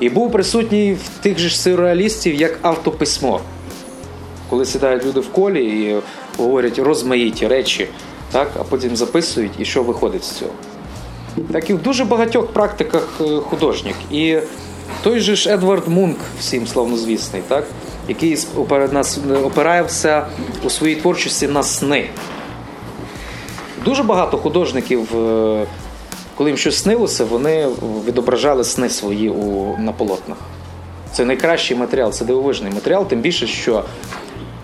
І був присутній в тих же сюрреалістів як автописьмо. Коли сідають люди в колі і говорять розмаїті речі, так, а потім записують, і що виходить з цього. Так і в дуже багатьох практиках художник. І той же ж Едвард Мунк, всім славнозвісний, так, який опирався у своїй творчості на сни. Дуже багато художників, коли їм щось снилося, вони відображали сни свої у, на полотнах. Це найкращий матеріал, це дивовижний матеріал, тим більше, що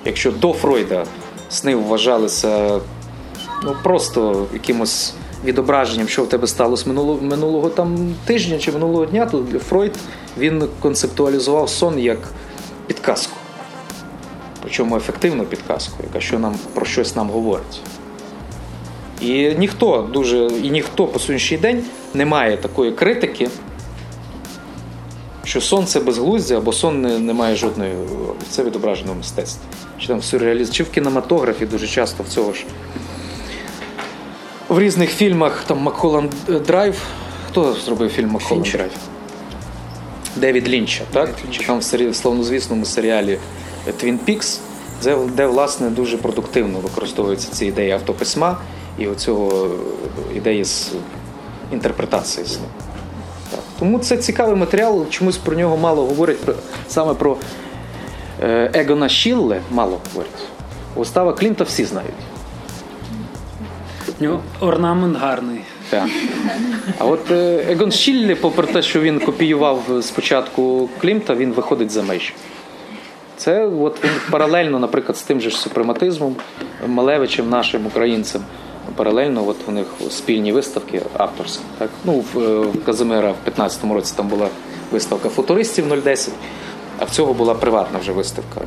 якщо до Фройда сни вважалися ну, просто якимось відображенням, що в тебе сталося минулого, минулого там, тижня чи минулого дня, то Фройд він концептуалізував сон як підказку. Причому ефективну підказку, яка що нам, про щось нам говорить. І ніхто, дуже, і ніхто по сьогоднішній день не має такої критики, що сон – це безглуздя, або сон не, не має жодної... Це відображено в мистецтві. Чи там в сюрреалізмі, чи в кінематографі дуже часто в цього ж. В різних фільмах, там «Макхолланд Драйв». Хто зробив фільм «Макхолланд Драйв»? Девід Лінча, так? Девід чи там в, сері... в славнозвісному серіалі «Твін Пікс», де, де, власне, дуже продуктивно використовуються ці ідеї автописьма і оцього ідеї з інтерпретації сну. Тому це цікавий матеріал, чомусь про нього мало говорять, саме про Егона Шілле мало говорять. Вистава Клімта всі знають. У нього орнамент гарний. Так. А от Егон Шілле, попри те, що він копіював спочатку Клімта, він виходить за межі. Це от він паралельно, наприклад, з тим же супрематизмом, Малевичем, нашим українцем. Паралельно от у них спільні виставки авторські. Так? Ну, в, в Казимира в п'ятнадцятому році там була виставка футуристів нуль десять, а в цього була приватна вже виставка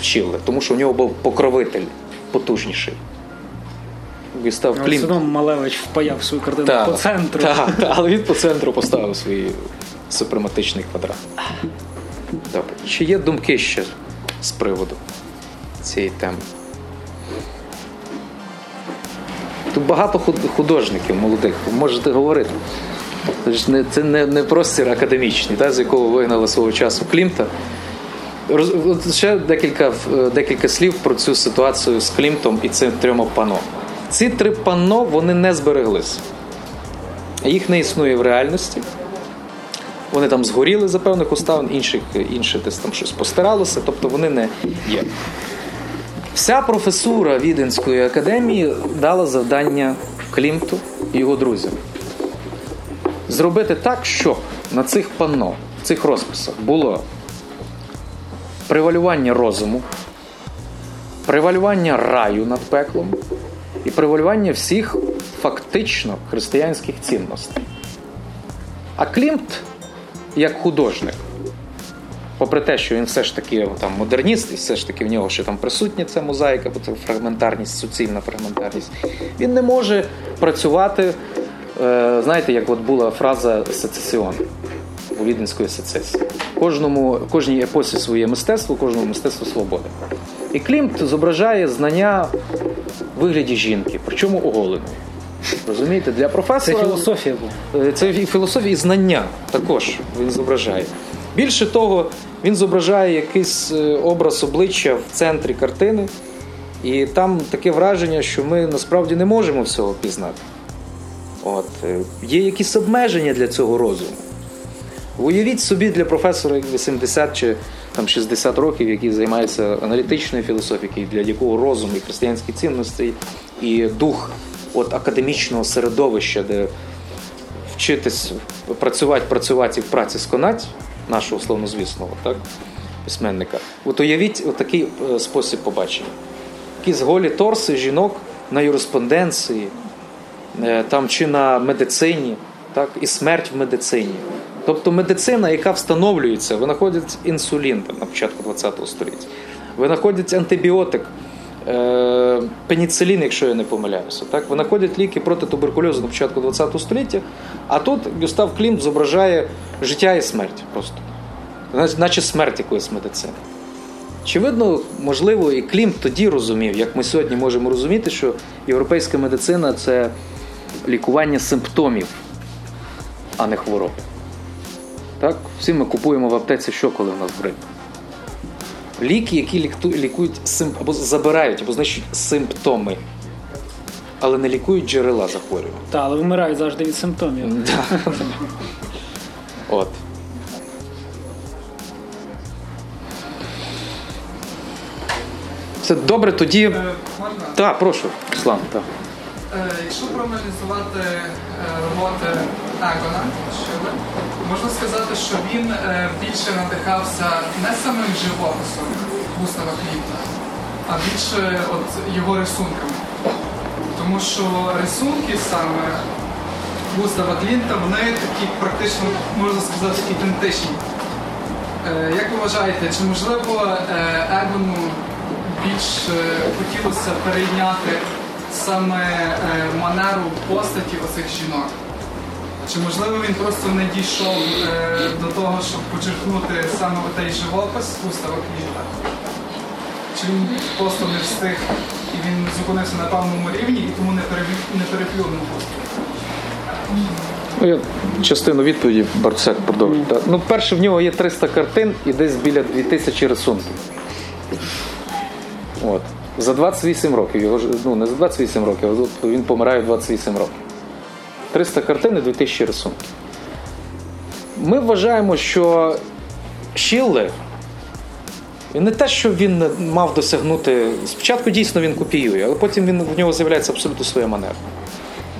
в Шілле, тому що у нього був покровитель потужніший. Вистав Клімт. Все одно Малевич впаяв свою картину та, по центру. Так, та, але він по центру поставив свій супрематичний квадрат. Добре. Чи є думки ще з приводу цієї теми? Тут багато художників молодих, можете говорити. Це не, не простір академічний, та, з якого вигнали свого часу Клімта. Роз... Ще декілька, декілька слів про цю ситуацію з Клімтом і цим трьома панно. Ці три панно, вони не збереглись. Їх не існує в реальності. Вони там згоріли за певних обставин, інших, інше десь там щось постиралося, тобто вони не є. Вся професура Віденської академії дала завдання Клімту і його друзям зробити так, щоб на цих панно, цих розписах було превалювання розуму, превалювання раю над пеклом і превалювання всіх фактично християнських цінностей. А Клімт, як художник, попри те, що він все ж таки там модерніст, і все ж таки в нього ще там присутня ця мозаїка, бо це фрагментарність, суцільна фрагментарність, він не може працювати, е, знаєте, як от була фраза «сецесіон» у Віденської сецесії. Кожному, кожній епосі своє мистецтво, кожному мистецтво свободи. І Клімт зображає знання в вигляді жінки, причому оголеної. Розумієте, для професора... Це філософія була. Це і філософія, і знання також він зображає. Більше того, він зображає якийсь образ обличчя в центрі картини, і там таке враження, що ми насправді не можемо всього пізнати. От. Є якісь обмеження для цього розуму. Уявіть собі для професора вісімдесят чи там, шістдесят років, який займається аналітичною філософією, для якого розум і християнські цінності, і дух от академічного середовища, де вчитись працювати, працювати і в праці сконать, нашого славнозвісного, так, письменника. От уявіть отакий спосіб побачення. Якісь голі торси жінок на юриспруденції, там чи на медицині, так, і смерть в медицині. Тобто медицина, яка встановлюється, винаходять інсулін на початку ХХ століття, винаходять антибіотик, пеніцилін, якщо я не помиляюся, так, винаходять ліки проти туберкульозу на початку ХХ століття, а тут Гюстав Клімт зображає життя і смерть просто. Наче смерть якоїсь медицини. Очевидно, можливо, і Клімт тоді розумів, як ми сьогодні можемо розуміти, що європейська медицина – це лікування симптомів, а не хвороб. Так? Всі ми купуємо в аптеці, що коли в нас грип. Ліки, які лікують симп... або забирають, або знищують симптоми, але не лікують джерела захворювання. Так, але вмирають завжди від симптомів. От. Це добре тоді. Можна? Так, прошу, Руслан. Якщо проаналізувати роботи Агона, можна сказати, що він більше надихався не самим живописом Густава Клімта, а більше от його рисунками. Тому що рисунки саме Густава Клімта, вони такі практично, можна сказати, ідентичні. Як ви вважаєте, чи можливо Егону більш хотілося перейняти саме манеру постаті оцих жінок? Чи, можливо, він просто не дійшов е, до того, щоб почерпнути саме той живопис Густава Клімта? Чи він просто не встиг, і він зупинився на певному рівні, і тому не переплюнув? Ну, я частину відповіді Барцяк продовжую. Mm. Ну, перше, в нього є триста картин і десь біля дві тисячі рисунків. От. За двадцять вісім років. Його, ну, не за двадцять вісім років, а він помирає в двадцять вісім років. триста картин і дві тисячі рисунків. Ми вважаємо, що Шіллер, не те, що він мав досягнути, спочатку дійсно він копіює, але потім він, в нього з'являється абсолютно своя манера.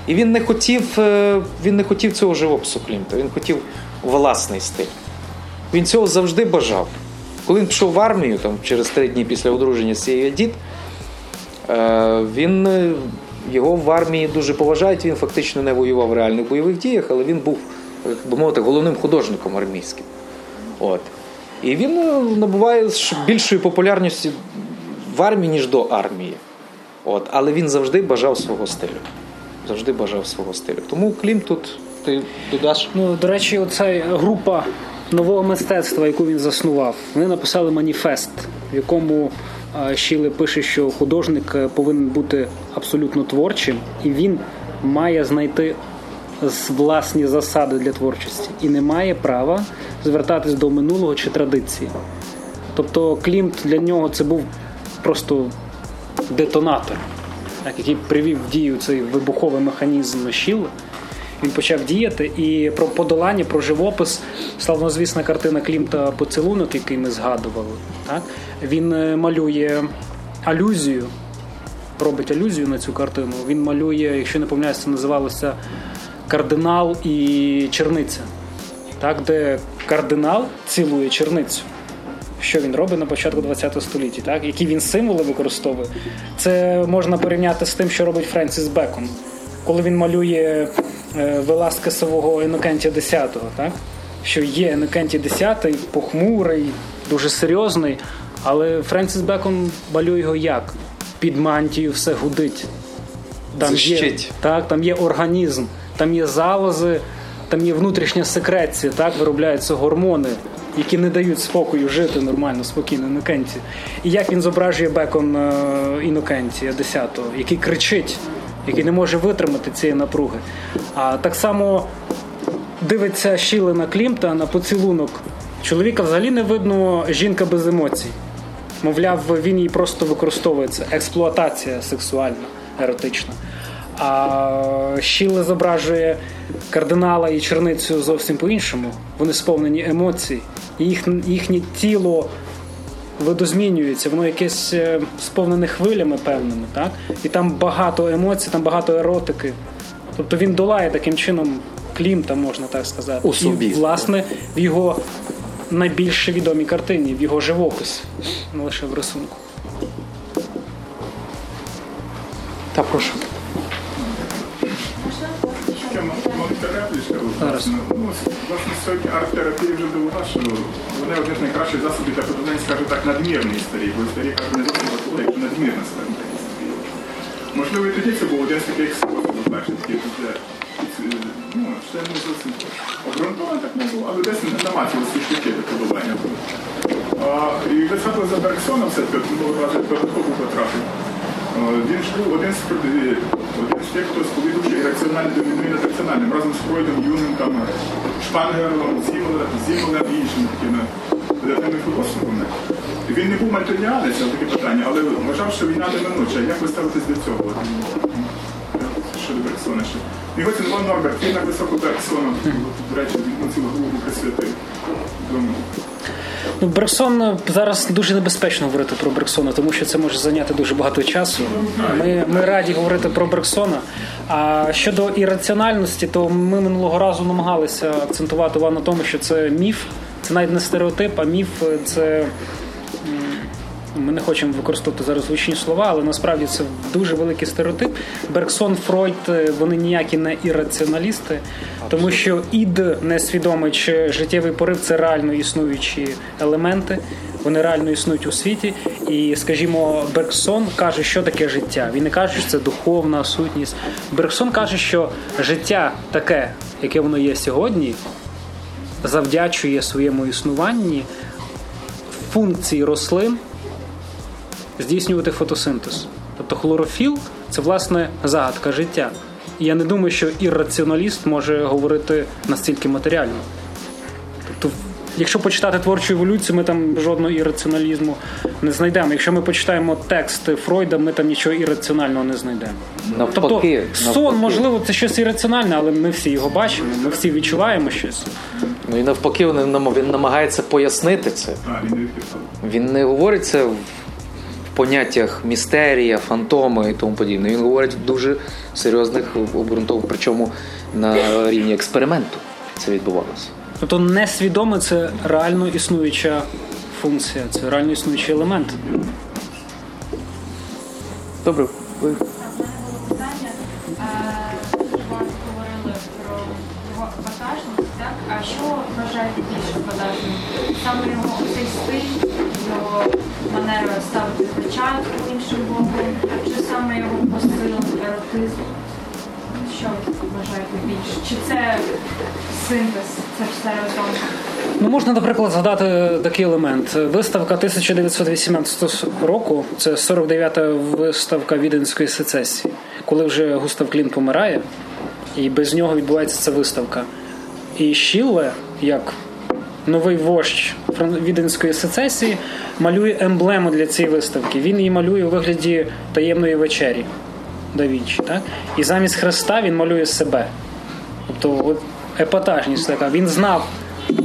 І він не хотів, він не хотів цього живопису Клімта, він хотів власний стиль. Він цього завжди бажав. Коли він пішов в армію, там, через три дні після одруження з цією Едіт, він... Його в армії дуже поважають, він фактично не воював в реальних бойових діях, але він був, би мовити, головним художником армійським. От. І він набуває більшої популярності в армії, ніж до армії. От. Але він завжди бажав свого стилю. Завжди бажав свого стилю. Тому Клім тут ти додаш. Ну, до речі, оця група нового мистецтва, яку він заснував, вони написали маніфест, в якому Шіле пише, що художник повинен бути абсолютно творчим, і він має знайти власні засади для творчості і не має права звертатись до минулого чи традиції. Тобто Клімт для нього це був просто детонатор, який привів в дію цей вибуховий механізм Шілла. Він почав діяти, і про подолання, про живопис, славнозвісна картина Клімта «Поцілунок», який ми згадували, так? Він малює алюзію, робить алюзію на цю картину. Він малює, якщо не помиляюсь, це називалося «Кардинал і черниця», так? Де кардинал цілує черницю. Що він робить на початку ХХ століття, так? Які він символи використовує. Це можна порівняти з тим, що робить Френсіс Бекон, коли він малює Веласкесового Інокентія X, так? Що є Інокентій X, похмурий, дуже серйозний, але Френсіс Бекон малює його як? Під мантією все гудить. Там є, так, там є організм, там є залози, там є внутрішня секреція, так? Виробляються гормони, які не дають спокою жити нормально, спокійно Інокентію. І як він зображує Бекон Інокентія X, який кричить, який не може витримати цієї напруги. А так само дивиться Шіле на Клімта, на поцілунок. Чоловіка взагалі не видно, жінка без емоцій. Мовляв, він її просто використовує. Це експлуатація сексуальна, еротична. А Шіле зображує кардинала і черницю зовсім по-іншому. Вони сповнені емоцій. Їх, їхнє тіло видозмінюється, воно якесь сповнене хвилями певними, так? І там багато емоцій, там багато еротики. Тобто він долає таким чином Клімта, можна так сказати. У собі. І, власне, в його найбільш відомій картині, в його живописі, не лише в рисунку. Та, прошу. Терапію, скажу, ну, власне, сьогодні арт-терапія вже довела, що вони один з найкращих засобів для подолання, скажу так, надмірної історії, бо історія кажуть, не зовсім заходить, як надмірна складна історія. Можливо, і тоді це був один з таких способів, перший такий, ну, це не зовсім обґрунтовано так не було, але десь намацювалися шляхи до подолання. І ви згадували за Бергсона, все-таки, одного разу до Бергсона потрапив. Він ж був один з, один з тих, хто сповідував ірраціональну доміну над раціональним, разом з Фройдом, Юнгом, там, Шпангером, Зіммелем і іншими такими лятними філософами. Він не був матеріалець, це таке питання, але вважав, що війна неминуча. Як ви ставитесь до цього? Щодо Бергсона ще. Його цінував Норберт, він на високу Бергсона, до речі, він цілу групу присвятив. Думаю. Бергсон, зараз дуже небезпечно говорити про Бергсона, тому що це може зайняти дуже багато часу. Ми, ми раді говорити про Бергсона. А щодо ірраціональності, то ми минулого разу намагалися акцентувати увагу на тому, що це міф, це навіть не стереотип, а міф – це... Ми не хочемо використовувати зараз звичні слова, але насправді це дуже великий стереотип. Бергсон, Фройд, вони ніякі не ірраціоналісти, тому що ід, несвідомий чи життєвий порив – це реально існуючі елементи, вони реально існують у світі. І, скажімо, Бергсон каже, що таке життя. Він не каже, що це духовна сутність. Бергсон каже, що життя таке, яке воно є сьогодні, завдячує своєму існуванні функції рослин здійснювати фотосинтез. Тобто хлорофіл – це, власне, загадка життя. І я не думаю, що ірраціоналіст може говорити настільки матеріально. Тобто, якщо почитати творчу еволюцію, ми там жодного ірраціоналізму не знайдемо. Якщо ми почитаємо тексти Фройда, ми там нічого ірраціонального не знайдемо. Навпаки, тобто, навпаки. Сон, можливо, це щось ірраціональне, але ми всі його бачимо, ми всі відчуваємо щось. Ну і навпаки, він намагається пояснити це. Він не говорить це в поняттях містерія, фантоми і тому подібне. Він говорить в дуже серйозних обґрунтовах, причому на рівні експерименту це відбувалося. Тобто несвідоме – це реально існуюча функція, це реально існуючий елемент. Добре. У мене було питання. Дуже багато говорили про епатажність, так? А що вважаєте більш епатажним? Саме його цей стиль, його манера ставити печатку іншим боком, чи саме його посил, еротизм? Що ви вважаєте більше? Чи це синтез? Це все разом? Ну, можна, наприклад, згадати такий елемент. Виставка тисяча дев'ятсот вісімнадцятого року, це сорок дев'ята виставка Віденської сецесії, коли вже Густав Клімт помирає, і без нього відбувається ця виставка. І Шілле, як новий вождь Віденської сецесії малює емблему для цієї виставки. Він її малює у вигляді таємної вечері да Вінчі. Так? І замість Христа він малює себе. Тобто от епатажність така. Він знав,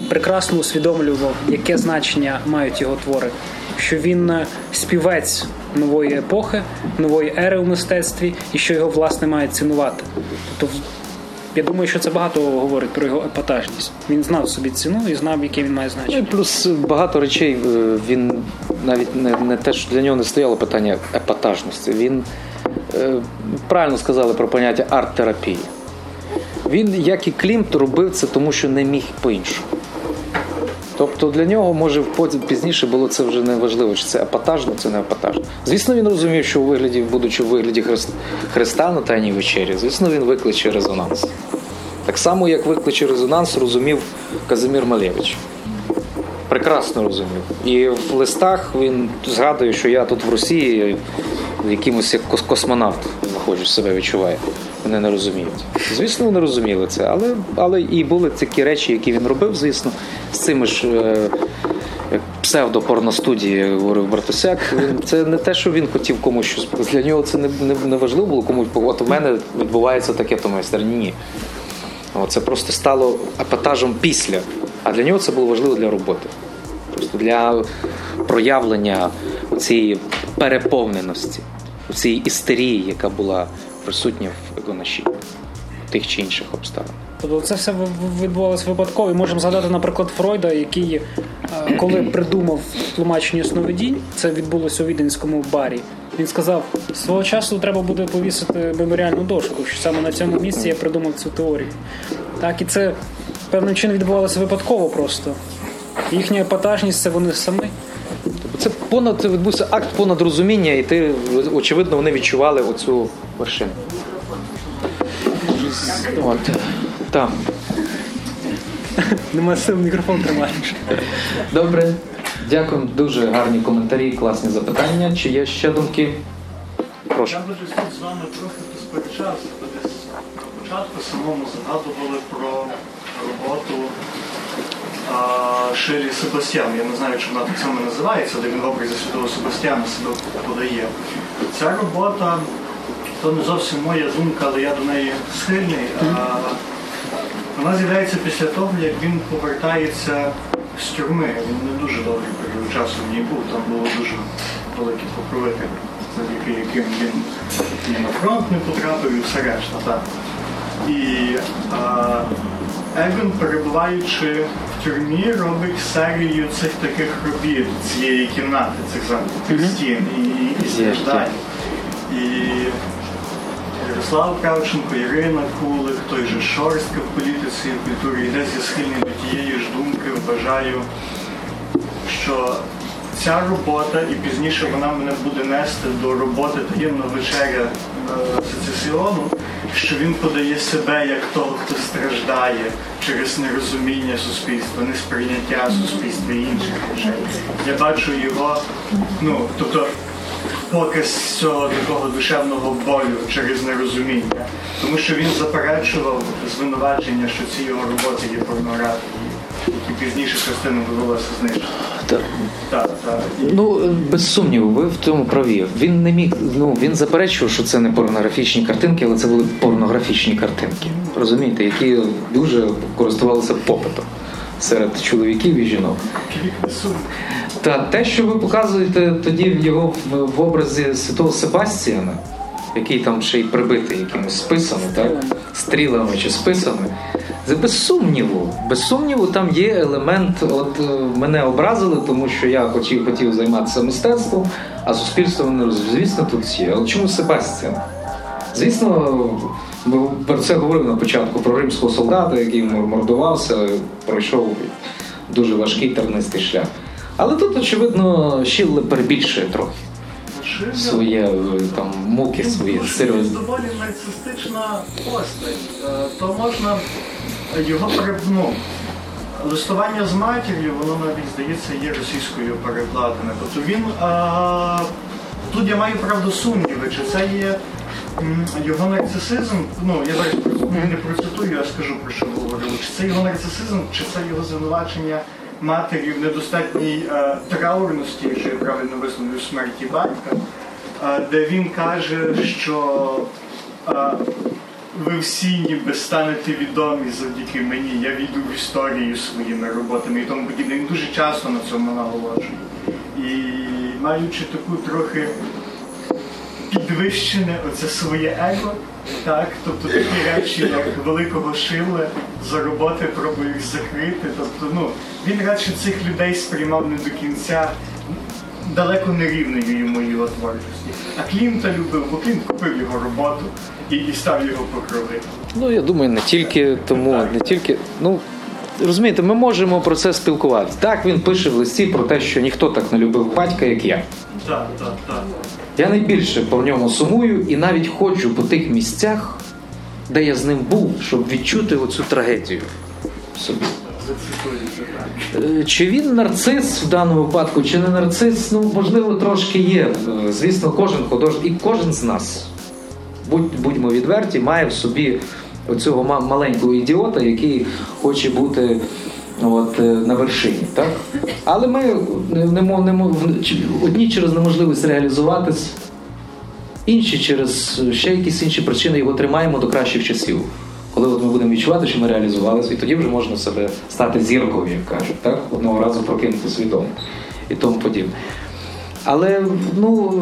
прекрасно усвідомлював, яке значення мають його твори. Що він співець нової епохи, нової ери у мистецтві, і що його, власне, має цінувати. Тобто, я думаю, що це багато говорить про його епатажність. Він знав собі ціну і знав, яке він має значення. Ну, плюс багато речей він навіть не, не те, що для нього не стояло питання епатажності. Він правильно сказали про поняття арт-терапії. Він, як і Клімт, робив це, тому що не міг по-іншому. Тобто для нього, може, пізніше було це вже не важливо, чи це епатажно, чи не епатажно. Звісно, він розумів, що у вигляді, будучи у вигляді Христа на Тайній вечері, звісно, він викличе резонанс. Так само, як викличе резонанс, розумів Казимір Малевич. Прекрасно розумів. І в листах він згадує, що я тут в Росії якимось як космонавт виходжу, себе відчуває. Вони не розуміють. Звісно, вони розуміли це, але, але і були такі речі, які він робив, звісно, з цими ж е, псевдопорностудії, як говорив Бартосяк. Це не те, що він хотів комусь щось. Для нього це не, не, не важливо було комусь. От у мене відбувається таке, то майстерні. Ні. Це просто стало епатажем після. А для нього це було важливо для роботи. Просто для проявлення цієї переповненості, цієї істерії, яка була присутня в виконанні тих чи інших обставин. Тобто це все відбувалося випадково. І можемо згадати, наприклад, Фройда, який, коли придумав тлумачення сновидінь, це відбулося у віденському барі, він сказав, свого часу треба буде повісити меморіальну дошку, що саме на цьому місці я придумав цю теорію. Так, і це певним чином відбувалося випадково просто. Їхня епатажність – це вони самі. Це понад відбувся акт понадрозуміння, і ти, очевидно, вони відчували оцю вершину. От. Там. Нема сил, мікрофон тримаєш. Добре. Дякую. Дуже гарні коментарі, класні запитання. Чи є ще думки? Прошу. Я вже тут з вами трохи посперечався. Спочатку самому згадували про роботу Ширі Себастьян, я не знаю, чи вона так само називається, де він в образі Святого Себастьяна себе подає. Ця робота, то не зовсім моя думка, але я до неї схильний. Вона з'являється після того, як він повертається з тюрми. Він не дуже довгий період часу в ній був, там було дуже великі покровителі, завдяки яким він і на фронт не потрапив, і все решта. Так. І Егон, перебуваючи в тюрмі, робить серію цих таких робіт, цієї кімнати, цих замкнутих mm-hmm. стін і, і, і страждань. І Ярослав Кравченко, Ірина Кулик, той же Шорстка в політиці і в культурі, йде зі схильною до тієї ж думки, вважаю, що ця робота, і пізніше вона мене буде нести до роботи «Таємна вечеря» Сецесіону, що він подає себе як того, хто страждає через нерозуміння суспільства, несприйняття суспільства і інших речей. Я бачу його, ну, тобто, показ цього такого душевного болю через нерозуміння, тому що він заперечував звинувачення, що ці його роботи є порнографією, які пізніше частину довелося знищити. Так. Так, так. Ну, без сумніву, ви в тому праві. Він не міг, ну, він заперечував, що це не порнографічні картинки, але це були порнографічні картинки, розумієте, які дуже користувалися попитом серед чоловіків і жінок. Та те, що ви показуєте тоді його в образі Святого Себастьяна, який там ще й прибитий якимось списами, так? Стрілами чи списами. Це без сумніву. Без сумніву там є елемент, от мене образили, тому що я хотів, хотів займатися мистецтвом, а суспільство не розуміло. Звісно, тут є. Але чому Себастьян? Звісно, про це говорив на початку, про римського солдата, який мордувався, пройшов дуже важкий тернистий шлях. Але тут, очевидно, Шілле перебільшує трохи. Своє, там, муки свої. Це доволі нарцистична постать. То можна його перебну. Листування з матір'ю, воно навіть, здається, є російською перекладене. Тобто він, а, тут я маю, правда, сумніви, чи це є його нарцисизм, ну, я навіть не процитую, я скажу, про що говорили, чи це його нарцисизм, чи це його звинувачення матері в недостатній е, траурності, якщо я правильно висловлю, смерті батька, е, де він каже, що е, ви всі ніби станете відомі завдяки мені, я війду в історію своїми роботами і тому подібне. Він дуже часто на цьому наголошує. І маючи таку трохи підвищене оце своє его, так, тобто такі речі, як великого Шилле, за роботи пробує їх закрити. Тобто, ну, він радше цих людей сприймав не до кінця, далеко не рівною йому його творчості. А Клімта любив, бо Клімт купив його роботу і, і став його покровителем. Ну, я думаю, не тільки тому, так. не тільки, ну, розумієте, ми можемо про це спілкуватися. Так, він пише в листі про те, що ніхто так не любив батька, як я. Так, так, так. Я найбільше по ньому сумую і навіть ходжу по тих місцях, де я з ним був, щоб відчути оцю трагедію собі. Чи він нарцис в даному випадку, чи не нарцис, ну, можливо, трошки є. Звісно, кожен художник, і кожен з нас, будь, будьмо відверті, має в собі оцього маленького ідіота, який хоче бути от, на вершині. Так? Але ми не мож, не мож, одні через неможливість реалізуватись, інші через ще якісь інші причини його тримаємо до кращих часів. Коли от ми будемо відчувати, що ми реалізувалися, і тоді вже можна себе стати зіркою, як кажуть, так? Одного разу прокинути свідомо і тому подібне. Але, ну,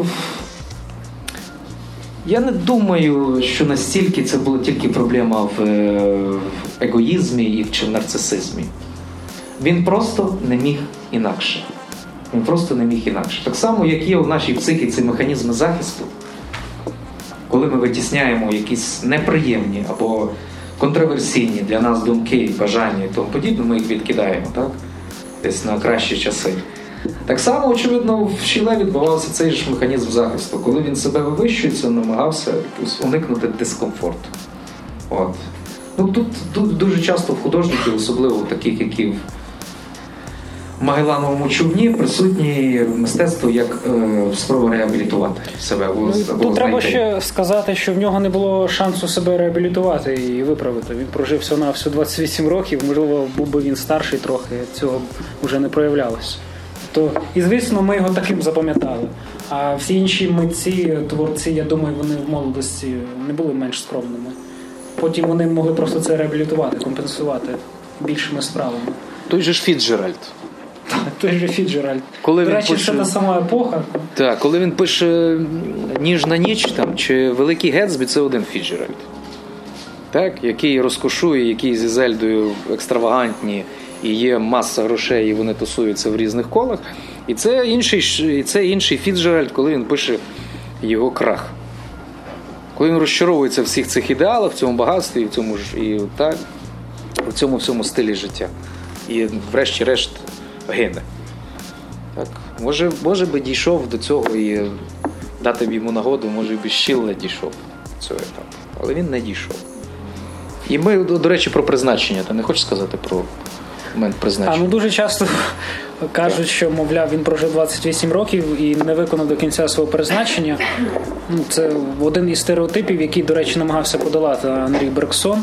я не думаю, що настільки це була тільки проблема в, в егоїзмі і чи в нарцисизмі. Він просто не міг інакше. Він просто не міг інакше. Так само, як є в нашій психіці механізми захисту, коли ми витісняємо якісь неприємні або контроверсійні для нас думки, бажання і тому подібне, ми їх відкидаємо, так? Десь на кращі часи. Так само, очевидно, в Шилле відбувався цей ж механізм захисту. Коли він себе вивищується, намагався уникнути дискомфорт. От. Ну, тут, тут дуже часто в художників, особливо таких, які в Магелановому човні, присутні мистецтво як е, спроба реабілітувати себе. Або, або тут треба ще сказати, що в нього не було шансу себе реабілітувати і виправити. Він прожив всього-навсього двадцять вісім років, можливо, був би він старший трохи, цього вже не проявлялося. То, і, звісно, ми його таким запам'ятали. А всі інші митці, творці, я думаю, вони в молодості не були менш скромними. Потім вони могли просто це реабілітувати, компенсувати більшими справами. Той же ж Фіцджеральд. Так, той же Фіцджеральд. До речі, пише... це та сама епоха. Так, коли він пише «Ніжна ніч» там, чи «Великий Гетсбі», це один Фіцджеральд. Так, який розкошує, який зі Зельдою екстравагантні, і є маса грошей, і вони тусуються в різних колах. І це інший, і це інший Фіцджеральд, коли він пише його крах. Коли він розчаровується в всіх цих ідеалах, в цьому багатстві, і в цьому ж і так, в цьому всьому стилі життя. І врешті-решт гине. Так, може, може би дійшов до цього і дати б йому нагоду, може би Шилле дійшов до цього етапу. Але він не дійшов. І ми, до речі, про призначення. Ти не хочеш сказати про момент призначення? А, ну, дуже часто кажуть, що, мовляв, він прожив двадцять вісім років і не виконав до кінця свого призначення. Ну, це один із стереотипів, який, до речі, намагався подолати Андрій Бергсон,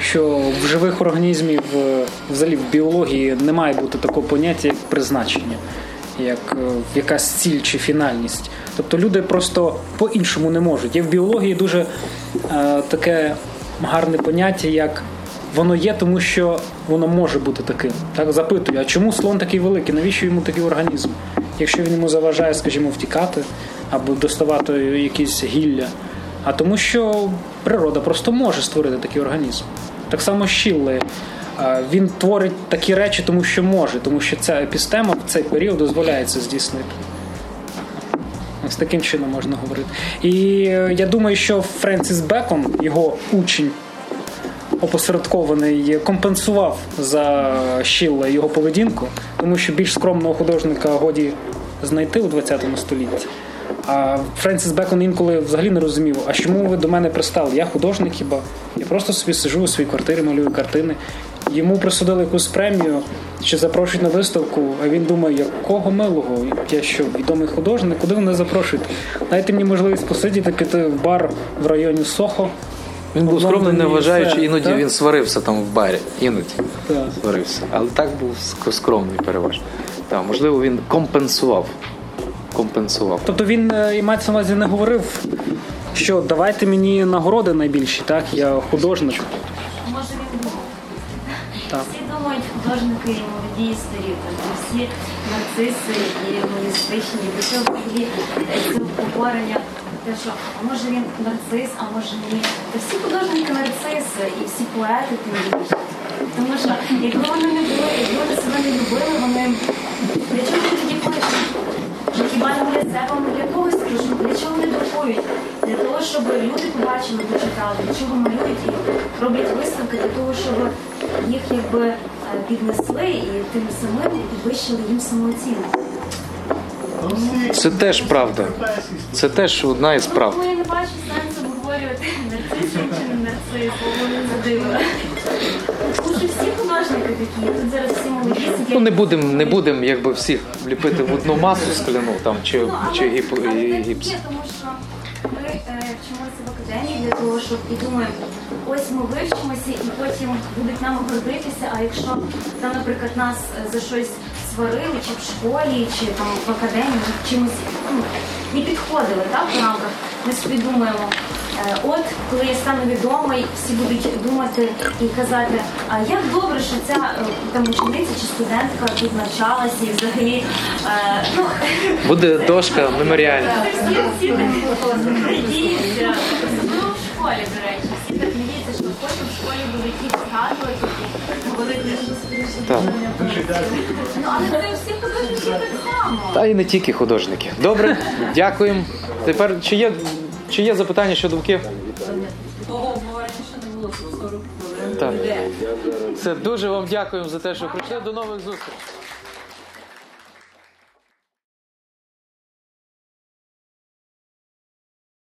що в живих організмів, взагалі в біології, не має бути такого поняття, як призначення, як якась ціль чи фінальність. Тобто люди просто по-іншому не можуть. Є в біології дуже е, таке гарне поняття, як воно є, тому що воно може бути таким. Так, запитую, а чому слон такий великий? Навіщо йому такий організм? Якщо він йому заважає, скажімо, втікати або доставати якісь гілля. А тому що природа просто може створити такий організм. Так само Шилле. Він творить такі речі, тому що може, тому що ця епістема в цей період дозволяє це здійснити. Ось таким чином можна говорити. І я думаю, що Френсіс Бекон, його учень, опосередкований, компенсував за Шилле його поведінку, тому що більш скромного художника годі знайти у двадцятому столітті. А Френсіс Бекон інколи взагалі не розумів, а чому ви до мене пристали? Я художник хіба? Я просто собі сижу у своїй квартирі, малюю картини. Йому присудили якусь премію, чи запрошують на виставку, а він думає, якого милого, я що, відомий художник, куди вони запрошують? Дайте мені можливість посидіти, піти в бар в районі Сохо, Він був скромний, не вважаючи, іноді він сварився там в барі, іноді сварився. Але так був скромний переважно. Так, можливо, він компенсував. компенсував. Тобто він і мається на увазі не говорив, що давайте мені нагороди найбільші, так, я художник. Може він був. Так. Всі думають, художники і молоді історії, всі нарциси і гуманістичні, до цього покорення. Те, що, а може він нарцис, а може ні. Та всі художники нарциси і всі поети тим більше. Тому що, якби вони не були, якби вони себе не любили, вони... Для чого вони тоді пишуть? Хіба не для себе, не для когось пишуть? Для чого вони друкують? Для того, щоб люди побачили, дочитали, для чого малюють і роблять виставки, для того, щоб їх якби піднесли і тим самим підвищили їм самооцінку. Це теж правда. Це теж одна із правд. Ну, я не бачу сенсу обговорювати нарцисів чи не нарцисів, бо вони задивили. Тому що всі художники такі, тут зараз всі молоді. Ну, не будемо, не будем, якби всіх ліпити в одну масу скляну, там, чи, ну, але, чи гіп, але, гіпс. Але, тому що ми е, вчимося в академії для того, щоб і думаємо, ось ми вивчимося і потім будуть нам гордитися, а якщо там, наприклад, нас за щось створили, чи в школі, чи там, в академії, чи чимось, ну, не підходили, так, в рамках. Ми собі думаємо, от, коли я стану відомий, всі будуть думати і казати, а як добре, що ця там учениця чи студентка тут навчалася і взагалі, ну... Буде дошка меморіальна. Всі, всі так надіються, особливо в школі, до речі, всі так надіються, що потім в школі будуть їх згадувати, так. Ну, але це всі художники так само. Та і не тільки художники. Добре, дякуємо. Тепер, чи є, чи є запитання щодо думки? Обговорення ще не було сорок хвилин. Це дуже вам дякуємо за те, що прийшли. До нових зустрічей.